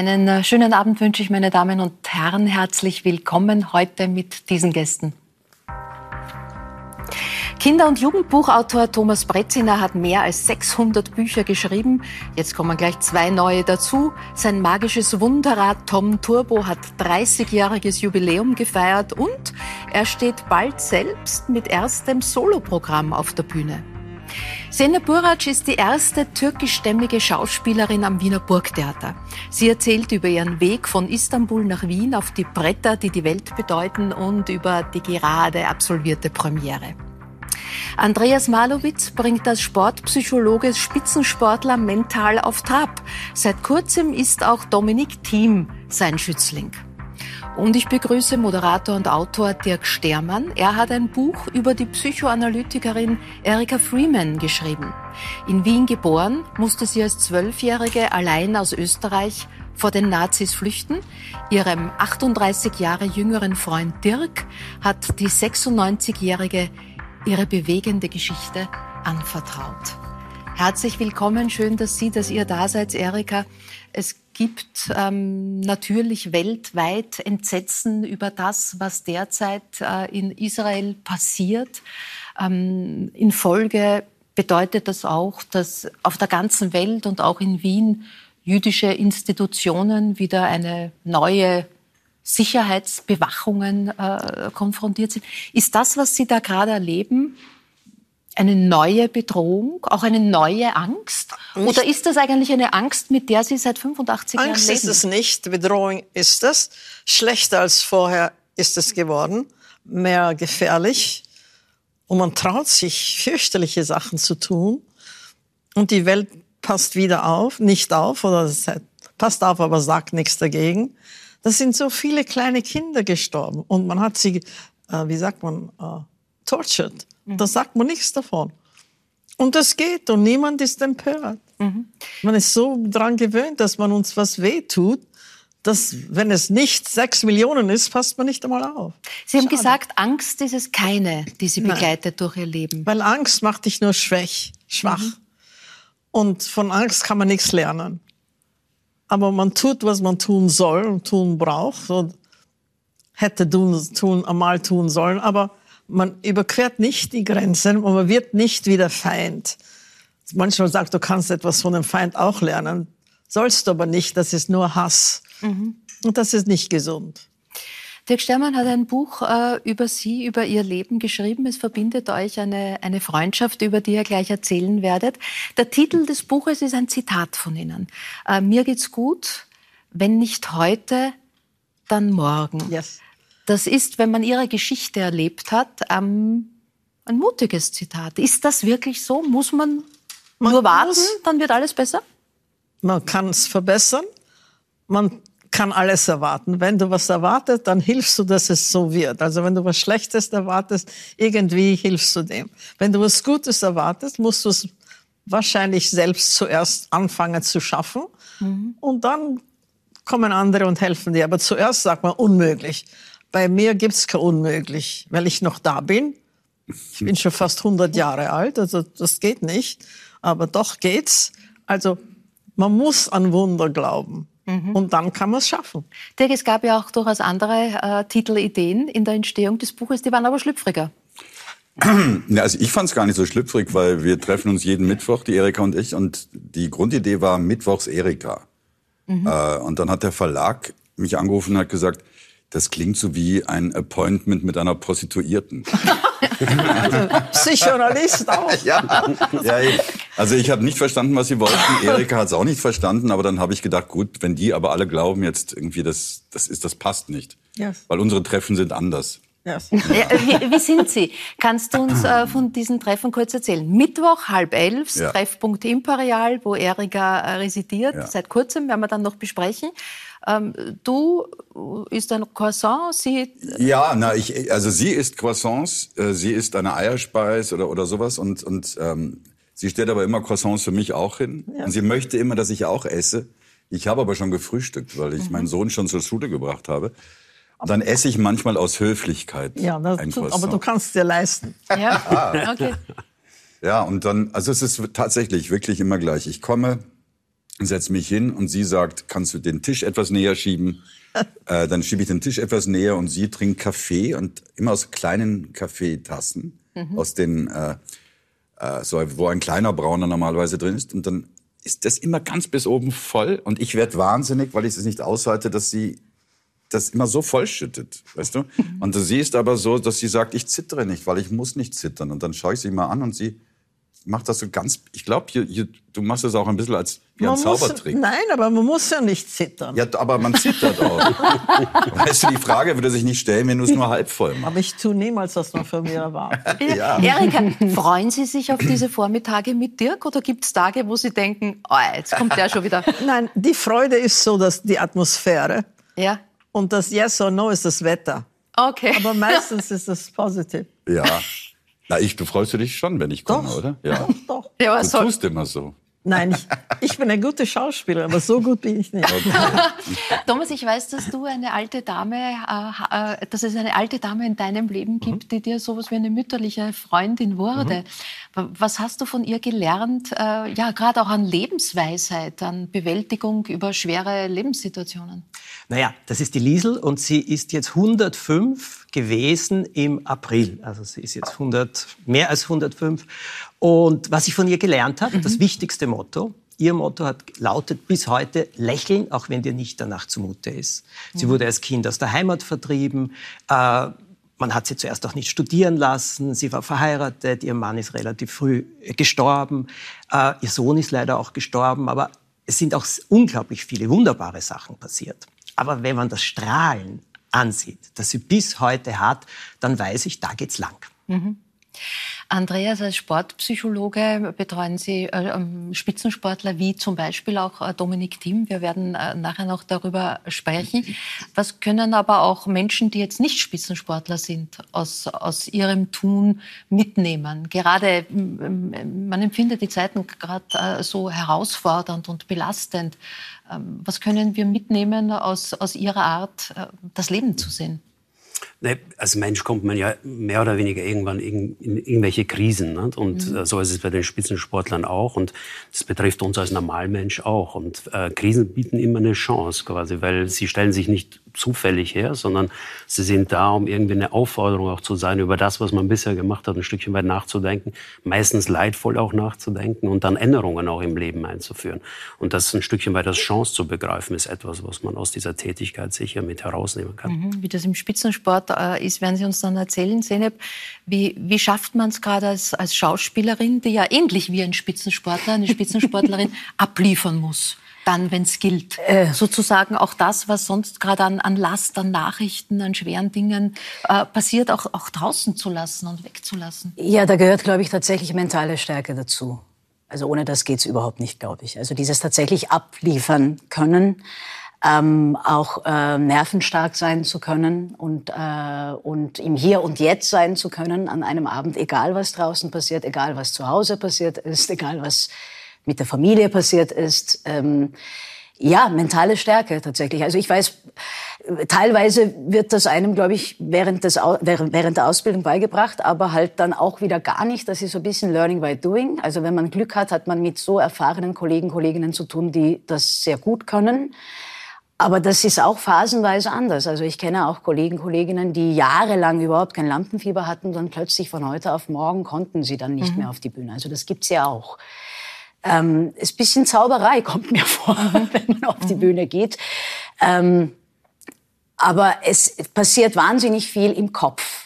Einen schönen Abend wünsche ich, meine Damen und Herren. Herzlich willkommen heute mit diesen Gästen. Kinder- und Jugendbuchautor Thomas Brezina hat mehr als 600 Bücher geschrieben. Jetzt kommen gleich 2 neue dazu. Sein magisches Wunderrad Tom Turbo hat 30-jähriges Jubiläum gefeiert und er steht bald selbst mit erstem Soloprogramm auf der Bühne. Zeynep Buyraç ist die erste türkischstämmige Schauspielerin am Wiener Burgtheater. Sie erzählt über ihren Weg von Istanbul nach Wien, auf die Bretter, die die Welt bedeuten, und über die gerade absolvierte Premiere. Andreas Marlovits bringt als Sportpsychologe Spitzensportler mental auf Trab. Seit kurzem ist auch Dominic Thiem sein Schützling. Und ich begrüße Moderator und Autor Dirk Stermann. Er hat ein Buch über die Psychoanalytikerin Erika Freeman geschrieben. In Wien geboren, musste sie als 12-Jährige allein aus Österreich vor den Nazis flüchten. Ihrem 38 Jahre jüngeren Freund Dirk hat die 96-Jährige ihre bewegende Geschichte anvertraut. Herzlich willkommen, schön, dass ihr da seid, Erika. Es gibt natürlich weltweit Entsetzen über das, was derzeit in Israel passiert. In Folge bedeutet das auch, dass auf der ganzen Welt und auch in Wien jüdische Institutionen wieder eine neue Sicherheitsbewachungen konfrontiert sind. Ist das, was Sie da gerade erleben, eine neue Bedrohung, auch eine neue Angst? Oder ist das eigentlich eine Angst, mit der Sie seit 85 Jahren leben? Angst ist es nicht, Bedrohung ist es. Schlechter als vorher ist es geworden, mehr gefährlich. Und man traut sich, fürchterliche Sachen zu tun. Und die Welt passt wieder auf, nicht auf, oder passt auf, aber sagt nichts dagegen. Da sind so viele kleine Kinder gestorben. Und man hat sie, wie sagt man, tortured. Da sagt man nichts davon. Und das geht und niemand ist empört. Mhm. Man ist so dran gewöhnt, dass man uns was wehtut, dass, wenn es nicht 6 Millionen ist, passt man nicht einmal auf. Sie haben gesagt, Angst ist es keine, die Sie begleitet durch Ihr Leben. Weil Angst macht dich nur schwach. Mhm. Und von Angst kann man nichts lernen. Aber man tut, was man tun soll und tun braucht. Und hätte einmal tun sollen, aber man überquert nicht die Grenzen und man wird nicht wieder Feind. Manchmal sagt, du kannst etwas von dem Feind auch lernen. Sollst du aber nicht, das ist nur Hass. Mhm. Und das ist nicht gesund. Dirk Stermann hat ein Buch über Sie, über Ihr Leben geschrieben. Es verbindet euch eine Freundschaft, über die ihr gleich erzählen werdet. Der Titel des Buches ist ein Zitat von Ihnen. Mir geht's gut, wenn nicht heute, dann morgen. Yes. Das ist, wenn man Ihre Geschichte erlebt hat, ein mutiges Zitat. Ist das wirklich so? Muss man nur warten, dann wird alles besser? Man kann es verbessern, man kann alles erwarten. Wenn du was erwartest, dann hilfst du, dass es so wird. Also wenn du was Schlechtes erwartest, irgendwie hilfst du dem. Wenn du was Gutes erwartest, musst du es wahrscheinlich selbst zuerst anfangen zu schaffen. Mhm. Und dann kommen andere und helfen dir. Aber zuerst sagt man, unmöglich. Bei mir gibt es kein Unmöglich, weil ich noch da bin. Ich bin schon fast 100 Jahre alt, also das geht nicht. Aber doch geht's. Also man muss an Wunder glauben. Mhm. Und dann kann man es schaffen. Dirk, es gab ja auch durchaus andere Titelideen in der Entstehung des Buches, die waren aber schlüpfriger. Also ich fand es gar nicht so schlüpfrig, weil wir treffen uns jeden Mittwoch, die Erika und ich. Und die Grundidee war Mittwochs Erika. Mhm. Und dann hat der Verlag mich angerufen und hat gesagt, das klingt so wie ein Appointment mit einer Prostituierten. Also Psychoanalyst auch. Ja. Also ich habe nicht verstanden, was sie wollten. Erika hat es auch nicht verstanden. Aber dann habe ich gedacht, gut, wenn die aber alle glauben jetzt irgendwie, das passt nicht. Yes. Weil unsere Treffen sind anders. Yes. Wie sind sie? Kannst du uns von diesen Treffen kurz erzählen? Mittwoch, 10:30, ja. Treffpunkt Imperial, wo Erika residiert. Ja. Seit kurzem werden wir dann noch besprechen. Du isst ein Croissant, sie... Ja, sie isst Croissants, sie isst eine Eierspeis oder sowas und sie stellt aber immer Croissants für mich auch hin. Ja. Und sie möchte immer, dass ich auch esse. Ich habe aber schon gefrühstückt, weil ich meinen Sohn schon zur Schule gebracht habe. Und dann esse ich manchmal aus Höflichkeit ein Croissant. Aber du kannst es dir leisten. Ja, okay. Ja, und dann, also es ist tatsächlich wirklich immer gleich. Ich komme, setze mich hin und sie sagt, kannst du den Tisch etwas näher schieben? Dann schiebe ich den Tisch etwas näher und sie trinkt Kaffee und immer aus kleinen Kaffeetassen, aus den, so, wo ein kleiner Brauner normalerweise drin ist. Und dann ist das immer ganz bis oben voll und ich werde wahnsinnig, weil ich es nicht aushalte, dass sie das immer so vollschüttet, weißt du? Und sie ist aber so, dass sie sagt, ich zittere nicht, weil ich muss nicht zittern. Und dann schaue ich sie mal an und sie macht das so ganz, ich glaube, du machst das auch ein bisschen als wie ein Zaubertrick. Nein, aber man muss ja nicht zittern. Ja, aber man zittert auch. Weißt du, die Frage würde sich nicht stellen, wenn du es nur halb voll machst. Aber ich tue niemals das noch von mir erwartet. Ja. Erika, freuen Sie sich auf diese Vormittage mit Dirk oder gibt es Tage, wo Sie denken, oh, jetzt kommt der schon wieder? Nein, die Freude ist so, dass die Atmosphäre, ja. Und das Yes or No ist das Wetter. Okay. Aber meistens ist es positiv. Ja. Na, du freust dich schon, wenn ich komme, doch. Oder? Ja. Doch. Ja, aber du tust immer so. Nein, ich bin eine gute Schauspielerin, aber so gut bin ich nicht. Okay. Thomas, ich weiß, dass du eine alte Dame, dass es eine alte Dame in deinem Leben gibt, die dir sowas wie eine mütterliche Freundin wurde. Was hast du von ihr gelernt? Ja, gerade auch an Lebensweisheit, an Bewältigung über schwere Lebenssituationen. Naja, das ist die Liesel und sie ist jetzt 105 gewesen im April. Also sie ist jetzt mehr als 105. Und was ich von ihr gelernt habe, das wichtigste Motto, ihr Motto lautet bis heute, lächeln, auch wenn dir nicht danach zumute ist. Sie wurde als Kind aus der Heimat vertrieben, man hat sie zuerst auch nicht studieren lassen, sie war verheiratet, ihr Mann ist relativ früh gestorben, ihr Sohn ist leider auch gestorben, aber es sind auch unglaublich viele wunderbare Sachen passiert. Aber wenn man das Strahlen ansieht, das sie bis heute hat, dann weiß ich, da geht's lang. Andreas, als Sportpsychologe betreuen Sie Spitzensportler wie zum Beispiel auch Dominic Thiem. Wir werden nachher noch darüber sprechen. Was können aber auch Menschen, die jetzt nicht Spitzensportler sind, aus ihrem Tun mitnehmen? Gerade, man empfindet die Zeiten gerade so herausfordernd und belastend. Was können wir mitnehmen aus Ihrer Art, das Leben zu sehen? Nee, als Mensch kommt man ja mehr oder weniger irgendwann in irgendwelche Krisen. Ne? Und so ist es bei den Spitzensportlern auch. Und das betrifft uns als Normalmensch auch. Und Krisen bieten immer eine Chance quasi, weil sie stellen sich nicht zufällig her, sondern sie sind da, um irgendwie eine Aufforderung auch zu sein, über das, was man bisher gemacht hat, ein Stückchen weit nachzudenken, meistens leidvoll auch nachzudenken und dann Änderungen auch im Leben einzuführen. Und das ein Stückchen weit als Chance zu begreifen, ist etwas, was man aus dieser Tätigkeit sicher mit herausnehmen kann. Wie das im Spitzensport ist, werden Sie uns dann erzählen, Zeynep. Wie schafft man es gerade als Schauspielerin, die ja ähnlich wie ein Spitzensportler, eine Spitzensportlerin abliefern muss? Dann, wenn es gilt. Sozusagen auch das, was sonst gerade an Last, an Nachrichten, an schweren Dingen passiert, auch draußen zu lassen und wegzulassen. Ja, da gehört, glaube ich, tatsächlich mentale Stärke dazu. Also ohne das geht es überhaupt nicht, glaube ich. Also dieses tatsächlich abliefern können, auch nervenstark sein zu können und im Hier und Jetzt sein zu können an einem Abend, egal was draußen passiert, egal was zu Hause passiert ist, egal was mit der Familie passiert ist. Ja, mentale Stärke tatsächlich. Also ich weiß, teilweise wird das einem, glaube ich, während der Ausbildung beigebracht, aber halt dann auch wieder gar nicht. Das ist so ein bisschen Learning by Doing. Also wenn man Glück hat, hat man mit so erfahrenen Kollegen, Kolleginnen zu tun, die das sehr gut können. Aber das ist auch phasenweise anders. Also ich kenne auch Kollegen, Kolleginnen, die jahrelang überhaupt kein Lampenfieber hatten und dann plötzlich von heute auf morgen konnten sie dann nicht mehr auf die Bühne. Also das gibt's ja auch. Ist ein bisschen Zauberei, kommt mir vor, wenn man auf die Bühne geht. Aber es passiert wahnsinnig viel im Kopf.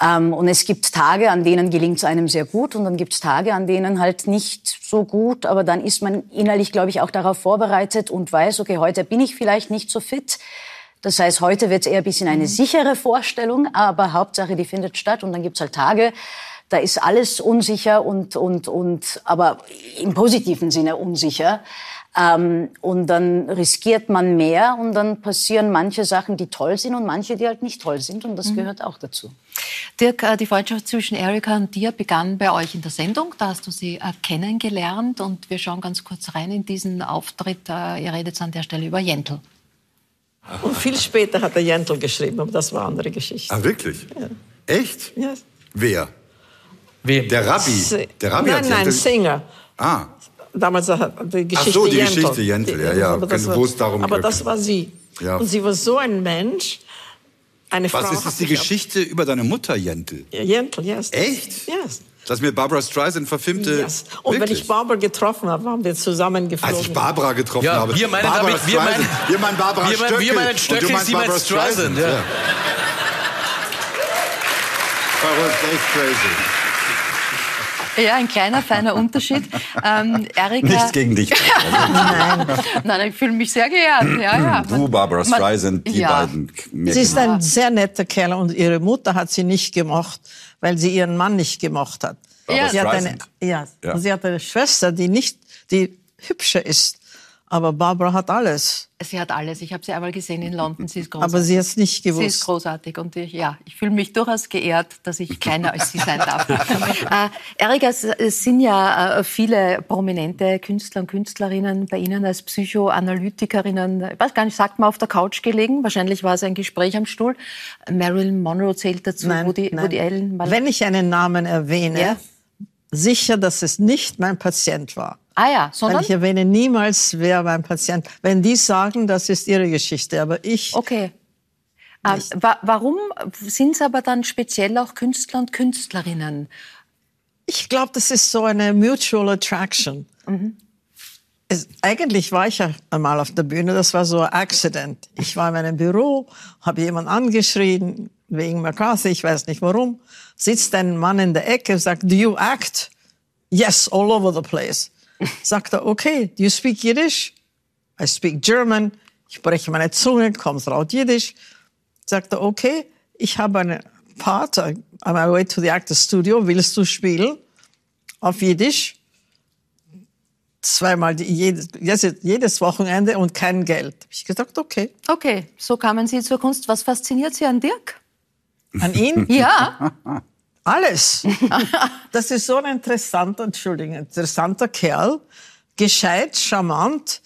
Und es gibt Tage, an denen gelingt es einem sehr gut und dann gibt es Tage, an denen halt nicht so gut. Aber dann ist man innerlich, glaube ich, auch darauf vorbereitet und weiß, okay, heute bin ich vielleicht nicht so fit. Das heißt, heute wird es eher ein bisschen eine sichere Vorstellung, aber Hauptsache, die findet statt. Und dann gibt es halt Tage, da ist alles unsicher und aber im positiven Sinne unsicher. Und dann riskiert man mehr und dann passieren manche Sachen, die toll sind und manche, die halt nicht toll sind. Und das gehört auch dazu. Dirk, die Freundschaft zwischen Erika und dir begann bei euch in der Sendung. Da hast du sie kennengelernt. Und wir schauen ganz kurz rein in diesen Auftritt. Ihr redet an der Stelle über Yentl. Und viel später hat er Yentl geschrieben, aber das war eine andere Geschichte. Ah, wirklich? Ja. Echt? Ja. Wer? Wem? Der Rabbi. Der Rabbi. Nein, Singer. Ah. damals die Geschichte. Ach so, die Yentl. Geschichte Yentl, ja, ja. Aber das, das war sie. Ja. Und sie war so ein Mensch, eine Frau. Was ist das, die Geschichte über deine Mutter Yentl? Yentl, yes. Echt? Yes. Dass mir Barbra Streisand verfilmte. Yes. Und wirklich? Wenn ich Barbra getroffen habe, waren wir zusammengeflogen. Als ich Barbra getroffen habe. Wir meinen Barbra Streisand. Wir meinen Barbra Stöckel. Wir meinen Stöckel, und sie meinen Streisand. Ja. Ja. That's echt crazy. Ja, ein kleiner, feiner Unterschied. Erika... Nichts gegen dich. Nein. Nein, ich fühle mich sehr geehrt. Ja, ja. Du, Barbra Streisand, die beiden. Sie ist ein sehr netter Kerl und ihre Mutter hat sie nicht gemocht, weil sie ihren Mann nicht gemocht hat. Ja. Sie hat eine, und sie hat eine Schwester, die hübscher ist. Aber Barbra hat alles. Sie hat alles. Ich habe sie einmal gesehen in London. Sie ist großartig. Aber sie hat es nicht gewusst. Sie ist großartig. Und ich fühle mich durchaus geehrt, dass ich kleiner als sie sein darf. Erika, es sind ja viele prominente Künstler und Künstlerinnen bei Ihnen als Psychoanalytikerinnen, ich weiß gar nicht, sagt man, auf der Couch gelegen. Wahrscheinlich war es ein Gespräch am Stuhl. Marilyn Monroe zählt dazu. Nein, Woody Allen. Wenn ich einen Namen erwähne, sicher, dass es nicht mein Patient war. Ah ja, sondern? Weil ich erwähne niemals, wer mein Patient... Wenn die sagen, das ist ihre Geschichte, aber ich... Okay. Warum sind es aber dann speziell auch Künstler und Künstlerinnen? Ich glaube, das ist so eine Mutual Attraction. Mhm. Eigentlich war ich ja einmal auf der Bühne, das war so ein Accident. Ich war in meinem Büro, habe jemanden angeschrien, wegen McCarthy, ich weiß nicht warum, sitzt ein Mann in der Ecke und sagt, do you act? Yes, all over the place. Sagt er, okay, do you speak Yiddish? I speak German. Ich spreche meine Zunge, kommt laut Jiddisch. Sagt er, okay, ich habe eine Part, I'm on my way to the actor studio, willst du spielen? Auf Jiddisch. Zweimal, jedes Wochenende und kein Geld. Ich gesagt, okay. Okay, so kamen Sie zur Kunst. Was fasziniert Sie an Dirk? An ihn? Ja. Alles. Das ist so ein interessanter Kerl. Gescheit, charmant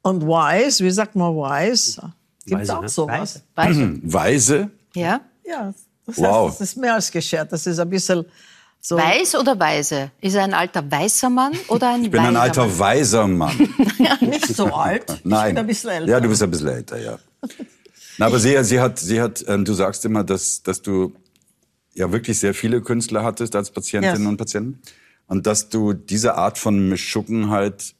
und wise. Wie sagt man wise? Gibt es auch sowas? Weise. Weise? Ja. Ja, das heißt, das ist mehr als gescheit. Das ist ein bisschen so. Weiß oder weise? Ist er ein alter weißer Mann oder ein weiser Mann? Ich bin ein alter weiser Mann. Nicht so alt. Nein. Ich bin ein bisschen älter. Ja, du bist ein bisschen älter, ja. Na, aber sie hat du sagst immer, dass du ja wirklich sehr viele Künstler hattest als Patientinnen und Patienten. Und dass du diese Art von Mischucken halt...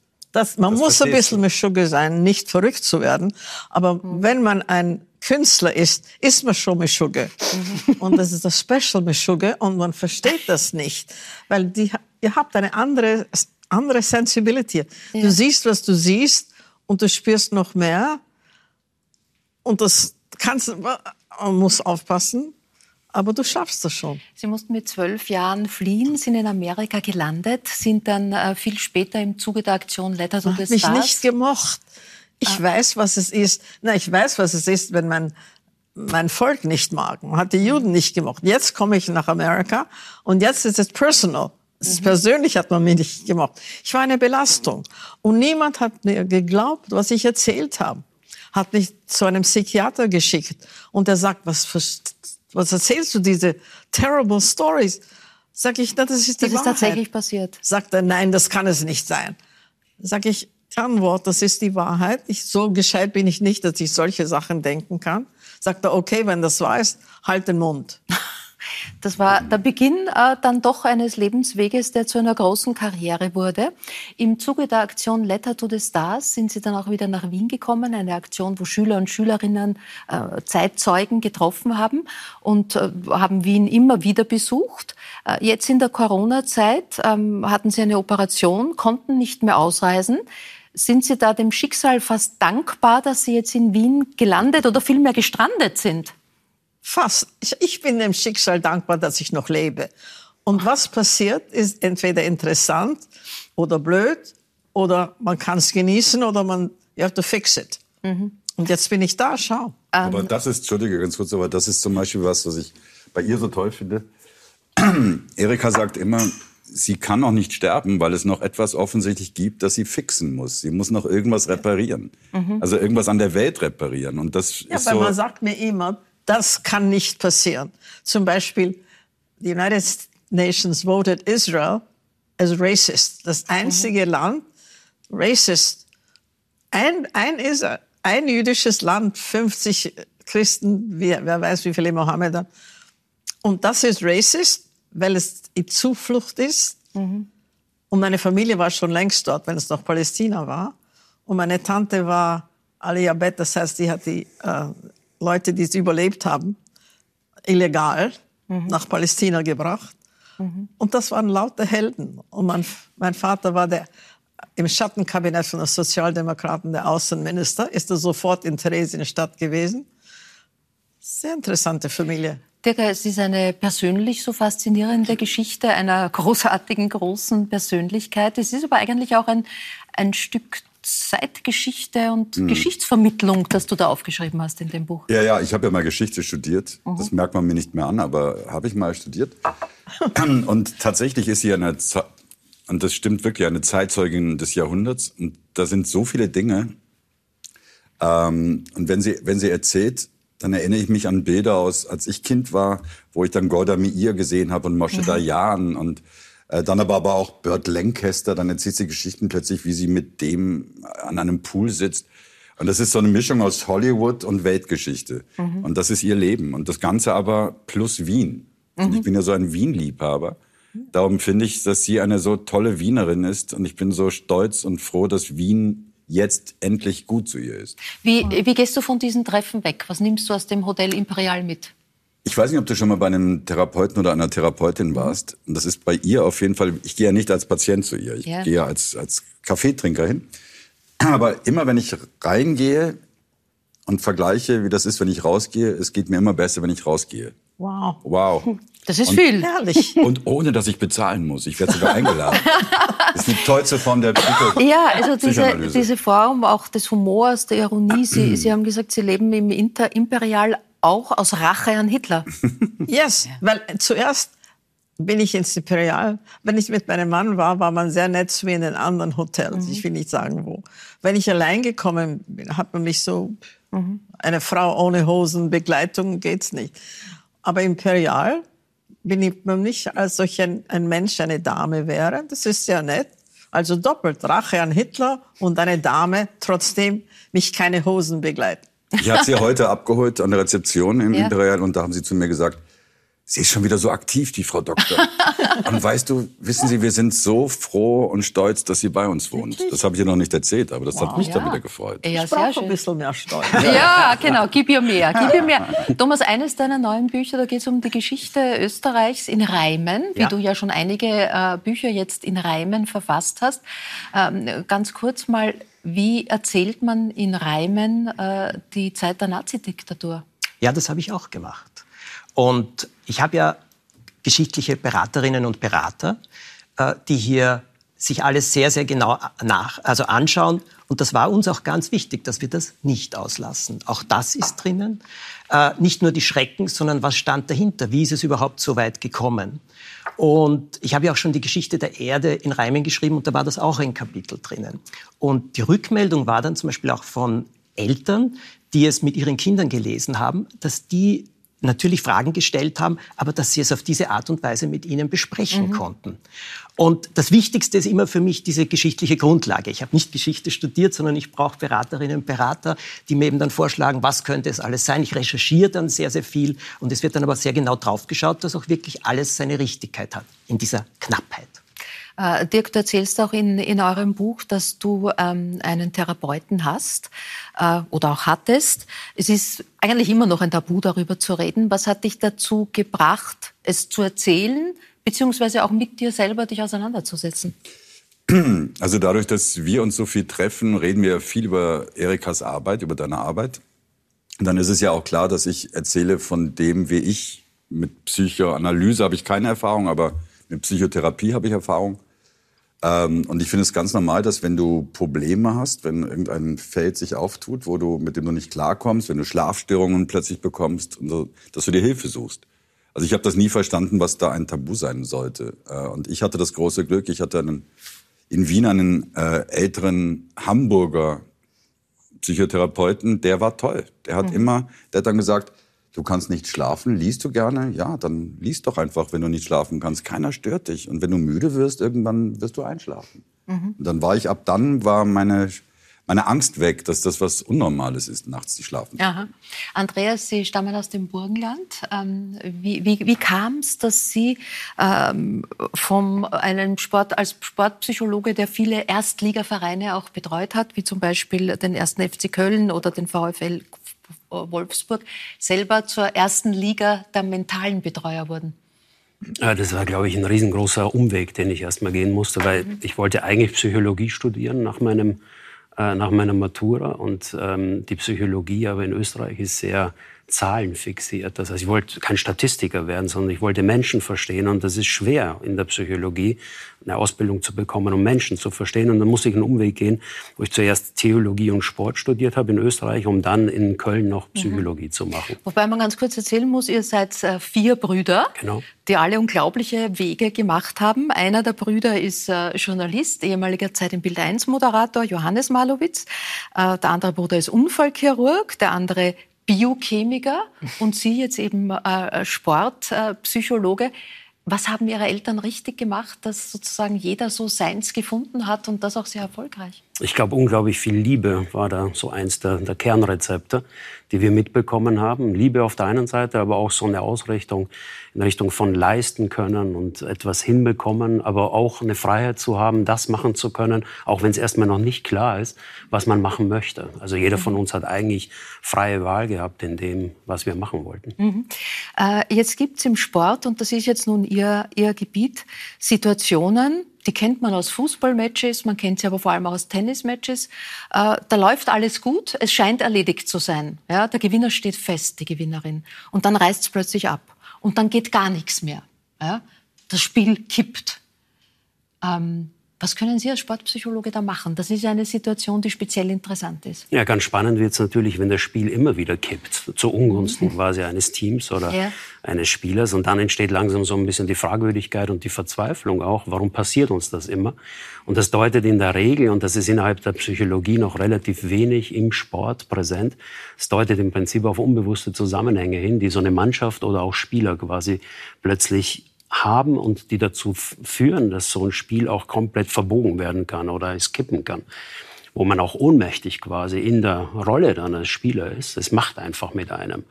Man muss ein bisschen Mischucke sein, nicht verrückt zu werden. Aber wenn man ein Künstler ist, ist man schon Mischucke. Und das ist das Special Mischucke und man versteht das nicht. Weil ihr habt eine andere Sensibility. Ja. Du siehst, was du siehst und du spürst noch mehr. Und das man muss aufpassen. Aber du schaffst das schon. Sie mussten mit 12 Jahren fliehen, sind in Amerika gelandet, sind dann viel später im Zuge der Aktion Letter to the Stars. Ich habe mich nicht gemocht. Ich weiß, was es ist. Na, ich weiß, was es ist, wenn man mein Volk nicht mag. Man hat die Juden nicht gemocht. Jetzt komme ich nach Amerika und jetzt ist es personal. Persönlich hat man mich nicht gemocht. Ich war eine Belastung. Und niemand hat mir geglaubt, was ich erzählt habe. Hat mich zu einem Psychiater geschickt. Und der sagt, was erzählst du, diese terrible stories? Sag ich, na, das ist die Wahrheit. Das ist tatsächlich passiert. Sagt er, nein, das kann es nicht sein. Sag ich, Antwort, das ist die Wahrheit. So gescheit bin ich nicht, dass ich solche Sachen denken kann. Sagt er, okay, wenn das wahr ist, halt den Mund. Das war der Beginn dann doch eines Lebensweges, der zu einer großen Karriere wurde. Im Zuge der Aktion Letter to the Stars sind Sie dann auch wieder nach Wien gekommen, eine Aktion, wo Schüler und Schülerinnen Zeitzeugen getroffen haben und haben Wien immer wieder besucht. Jetzt in der Corona-Zeit hatten Sie eine Operation, konnten nicht mehr ausreisen. Sind Sie da dem Schicksal fast dankbar, dass Sie jetzt in Wien gelandet oder vielmehr gestrandet sind? Fast. Ich bin dem Schicksal dankbar, dass ich noch lebe. Und was passiert, ist entweder interessant oder blöd oder man kann es genießen oder man, you have to fix it. Mhm. Und jetzt bin ich da, schau. Aber das ist, Entschuldige, ganz kurz, aber das ist zum Beispiel was ich bei ihr so toll finde. Erika sagt immer, sie kann noch nicht sterben, weil es noch etwas offensichtlich gibt, das sie fixen muss. Sie muss noch irgendwas reparieren. Mhm. Also irgendwas an der Welt reparieren. Und das ist weil so, man sagt mir immer, das kann nicht passieren. Zum Beispiel, die United Nations voted Israel as racist. Das einzige Land, racist. Ein jüdisches Land, 50 Christen, wer weiß, wie viele Mohammedan. Und das ist racist, weil es die Zuflucht ist. Mhm. Und meine Familie war schon längst dort, wenn es noch Palästina war. Und meine Tante war Aliyabet, das heißt, die hat die Leute, die es überlebt haben, illegal nach Palästina gebracht. Mhm. Und das waren laute Helden. Und mein Vater war im Schattenkabinett von den Sozialdemokraten, der Außenminister, ist er sofort in Theresienstadt gewesen. Sehr interessante Familie. Dirk, es ist eine persönlich so faszinierende Geschichte einer großartigen, großen Persönlichkeit. Es ist aber eigentlich auch ein Stück Zeitgeschichte und Geschichtsvermittlung, das du da aufgeschrieben hast in dem Buch. Ja, ich habe ja mal Geschichte studiert. Mhm. Das merkt man mir nicht mehr an, aber habe ich mal studiert. Und tatsächlich ist hier eine Zeit, und das stimmt wirklich, eine Zeitzeugin des Jahrhunderts. Und da sind so viele Dinge. Und wenn sie erzählt, dann erinnere ich mich an Bilder aus, als ich Kind war, wo ich dann Golda Meir gesehen habe und Moshe Dayan und dann aber auch Burt Lancaster. Dann erzählt sie Geschichten plötzlich, wie sie mit dem an einem Pool sitzt. Und das ist so eine Mischung aus Hollywood und Weltgeschichte. Mhm. Und das ist ihr Leben. Und das Ganze aber plus Wien. Mhm. Und ich bin ja so ein Wien-Liebhaber. Darum finde ich, dass sie eine so tolle Wienerin ist. Und ich bin so stolz und froh, dass Wien jetzt endlich gut zu ihr ist. Wie gehst du von diesen Treffen weg? Was nimmst du aus dem Hotel Imperial mit? Ich weiß nicht, ob du schon mal bei einem Therapeuten oder einer Therapeutin warst. Und das ist bei ihr auf jeden Fall, ich gehe ja nicht als Patient zu ihr. Ich gehe ja als Kaffeetrinker hin. Aber immer, wenn ich reingehe und vergleiche, wie das ist, wenn ich rausgehe, es geht mir immer besser, wenn ich rausgehe. Wow. Das ist viel. Herrlich. Und ohne, dass ich bezahlen muss. Ich werde sogar eingeladen. Das ist die tollste Form der Psychoanalyse. Ja, also diese Form auch des Humors, der Ironie. Sie haben gesagt, Sie leben im Imperial auch aus Rache an Hitler. Yes, weil zuerst bin ich ins Imperial. Wenn ich mit meinem Mann war, war man sehr nett zu mir in den anderen Hotels. Ich will nicht sagen, wo. Wenn ich allein gekommen bin, hat man mich so... Eine Frau ohne Hosen, Begleitung, geht's nicht. Aber Imperial benimmt man nicht, als solch ein Mensch eine Dame wäre. Das ist sehr nett. Also doppelt Rache an Hitler und eine Dame, trotzdem mich keine Hosen begleiten. Ich habe sie heute abgeholt an der Rezeption im Imperial und da haben sie zu mir gesagt, sie ist schon wieder so aktiv, die Frau Doktor. Und wissen Sie, wir sind so froh und stolz, dass sie bei uns wohnt. Das habe ich ihr noch nicht erzählt, aber das hat mich dann wieder gefreut. Ja, ich brauche ein bisschen mehr Stolz. Ja, genau, gib ihr mehr. Thomas, eines deiner neuen Bücher, da geht es um die Geschichte Österreichs in Reimen, wie du ja schon einige Bücher jetzt in Reimen verfasst hast. Ganz kurz mal, wie erzählt man in Reimen die Zeit der Nazi-Diktatur? Ja, das habe ich auch gemacht. Und ich habe ja geschichtliche Beraterinnen und Berater, die hier sich alles sehr, sehr genau anschauen. Und das war uns auch ganz wichtig, dass wir das nicht auslassen. Auch das ist drinnen. Nicht nur die Schrecken, sondern was stand dahinter? Wie ist es überhaupt so weit gekommen? Und ich habe ja auch schon die Geschichte der Erde in Reimen geschrieben und da war das auch ein Kapitel drinnen. Und die Rückmeldung war dann zum Beispiel auch von Eltern, die es mit ihren Kindern gelesen haben, dass die natürlich Fragen gestellt haben, aber dass sie es auf diese Art und Weise mit ihnen besprechen konnten. Und das Wichtigste ist immer für mich diese geschichtliche Grundlage. Ich habe nicht Geschichte studiert, sondern ich brauche Beraterinnen und Berater, die mir eben dann vorschlagen, was könnte es alles sein. Ich recherchiere dann sehr, sehr viel und es wird dann aber sehr genau drauf geschaut, dass auch wirklich alles seine Richtigkeit hat in dieser Knappheit. Dirk, du erzählst auch in eurem Buch, dass du einen Therapeuten hast oder auch hattest. Es ist eigentlich immer noch ein Tabu, darüber zu reden. Was hat dich dazu gebracht, es zu erzählen, beziehungsweise auch mit dir selber dich auseinanderzusetzen? Also dadurch, dass wir uns so viel treffen, reden wir viel über Erikas Arbeit, über deine Arbeit. Und dann ist es ja auch klar, dass ich erzähle von dem, wie ich mit Psychoanalyse habe ich keine Erfahrung, aber mit Psychotherapie habe ich Erfahrung. Und ich finde es ganz normal, dass wenn du Probleme hast, wenn irgendein Feld sich auftut, mit dem du nicht klarkommst, wenn du Schlafstörungen plötzlich bekommst, und so, dass du dir Hilfe suchst. Also ich habe das nie verstanden, was da ein Tabu sein sollte. Und ich hatte das große Glück, ich hatte in Wien einen älteren Hamburger Psychotherapeuten, der war toll. Der hat dann gesagt, Du kannst nicht schlafen, liest du gerne? Ja, dann liest doch einfach, wenn du nicht schlafen kannst. Keiner stört dich. Und wenn du müde wirst, irgendwann wirst du einschlafen. Mhm. Und dann war meine Angst weg, dass das was Unnormales ist, nachts zu schlafen. Aha. Andreas, Sie stammen aus dem Burgenland. Wie kam es, dass Sie als Sportpsychologe, der viele Erstligavereine auch betreut hat, wie zum Beispiel den 1. FC Köln oder den VfL Wolfsburg, selber zur ersten Liga der mentalen Betreuer wurden? Ja, das war, glaube ich, ein riesengroßer Umweg, den ich erstmal gehen musste, weil ich wollte eigentlich Psychologie studieren nach meiner Matura, und die Psychologie aber in Österreich ist sehr zahlenfixiert. Das heißt, ich wollte kein Statistiker werden, sondern ich wollte Menschen verstehen, und das ist schwer in der Psychologie, eine Ausbildung zu bekommen, um Menschen zu verstehen, und dann musste ich einen Umweg gehen, wo ich zuerst Theologie und Sport studiert habe in Österreich, um dann in Köln noch Psychologie zu machen. Wobei man ganz kurz erzählen muss, ihr seid 4 Brüder, genau, die alle unglaubliche Wege gemacht haben. Einer der Brüder ist Journalist, ehemaliger Zeit im Bild 1 Moderator, Johannes Marlovits. Der andere Bruder ist Unfallchirurg, der andere Biochemiker und Sie jetzt eben Sportpsychologe. Was haben Ihre Eltern richtig gemacht, dass sozusagen jeder so seins gefunden hat und das auch sehr erfolgreich? Ich glaube, unglaublich viel Liebe war da so eins der Kernrezepte, die wir mitbekommen haben. Liebe auf der einen Seite, aber auch so eine Ausrichtung in Richtung von leisten können und etwas hinbekommen, aber auch eine Freiheit zu haben, das machen zu können, auch wenn es erstmal noch nicht klar ist, was man machen möchte. Also jeder von uns hat eigentlich freie Wahl gehabt in dem, was wir machen wollten. Mhm. Jetzt gibt es im Sport, und das ist jetzt nun Ihr Gebiet, Situationen, die kennt man aus Fußballmatches, man kennt sie aber vor allem auch aus Tennismatches. Da läuft alles gut, es scheint erledigt zu sein. Ja, der Gewinner steht fest, die Gewinnerin. Und dann reißt es plötzlich ab. Und dann geht gar nichts mehr. Ja, das Spiel kippt. Was können Sie als Sportpsychologe da machen? Das ist eine Situation, die speziell interessant ist. Ja, ganz spannend wird es natürlich, wenn das Spiel immer wieder kippt, zu Ungunsten quasi eines Teams oder eines Spielers. Und dann entsteht langsam so ein bisschen die Fragwürdigkeit und die Verzweiflung auch. Warum passiert uns das immer? Und das deutet in der Regel, und das ist innerhalb der Psychologie noch relativ wenig im Sport präsent, es deutet im Prinzip auf unbewusste Zusammenhänge hin, die so eine Mannschaft oder auch Spieler quasi plötzlich haben und die dazu führen, dass so ein Spiel auch komplett verbogen werden kann oder es kippen kann, wo man auch ohnmächtig quasi in der Rolle dann als Spieler ist. Es macht einfach mit einem.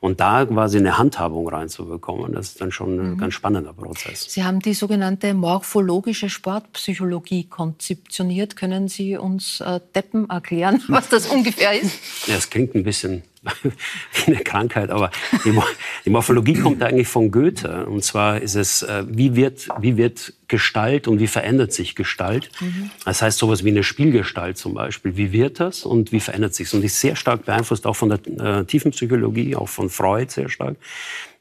Und da quasi eine Handhabung reinzubekommen, das ist dann schon ein ganz spannender Prozess. Sie haben die sogenannte morphologische Sportpsychologie konzeptioniert. Können Sie uns Deppen erklären, was das ungefähr ist? Ja, es klingt ein bisschen wie eine Krankheit, aber die Morphologie kommt eigentlich von Goethe. Und zwar ist es, wie wird Gestalt und wie verändert sich Gestalt? Das heißt, sowas wie eine Spielgestalt zum Beispiel. Wie wird das und wie verändert sich es? Und ist sehr stark beeinflusst, auch von der Tiefenpsychologie, auch von Freud sehr stark,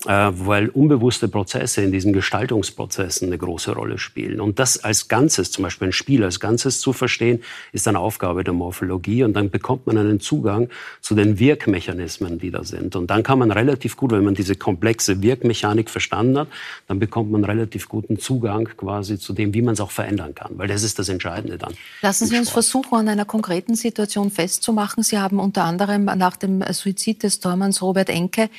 weil unbewusste Prozesse in diesen Gestaltungsprozessen eine große Rolle spielen. Und das als Ganzes, zum Beispiel ein Spiel als Ganzes zu verstehen, ist eine Aufgabe der Morphologie. Und dann bekommt man einen Zugang zu den Wirkmechanismen, die da sind. Und dann kann man relativ gut, wenn man diese komplexe Wirkmechanik verstanden hat, dann bekommt man relativ guten Zugang quasi zu dem, wie man es auch verändern kann. Weil das ist das Entscheidende dann. Lassen Sie uns versuchen, an einer konkreten Situation festzumachen. Sie haben unter anderem nach dem Suizid des Tormanns Robert Enke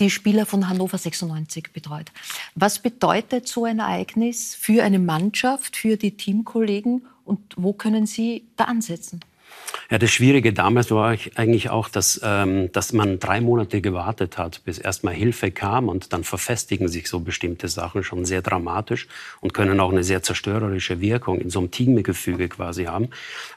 die Spieler von Hannover 96 betreut. Was bedeutet so ein Ereignis für eine Mannschaft, für die Teamkollegen, und wo können Sie da ansetzen? Ja, das Schwierige damals war eigentlich auch, dass man 3 Monate gewartet hat, bis erstmal Hilfe kam, und dann verfestigen sich so bestimmte Sachen schon sehr dramatisch und können auch eine sehr zerstörerische Wirkung in so einem Teamgefüge quasi haben.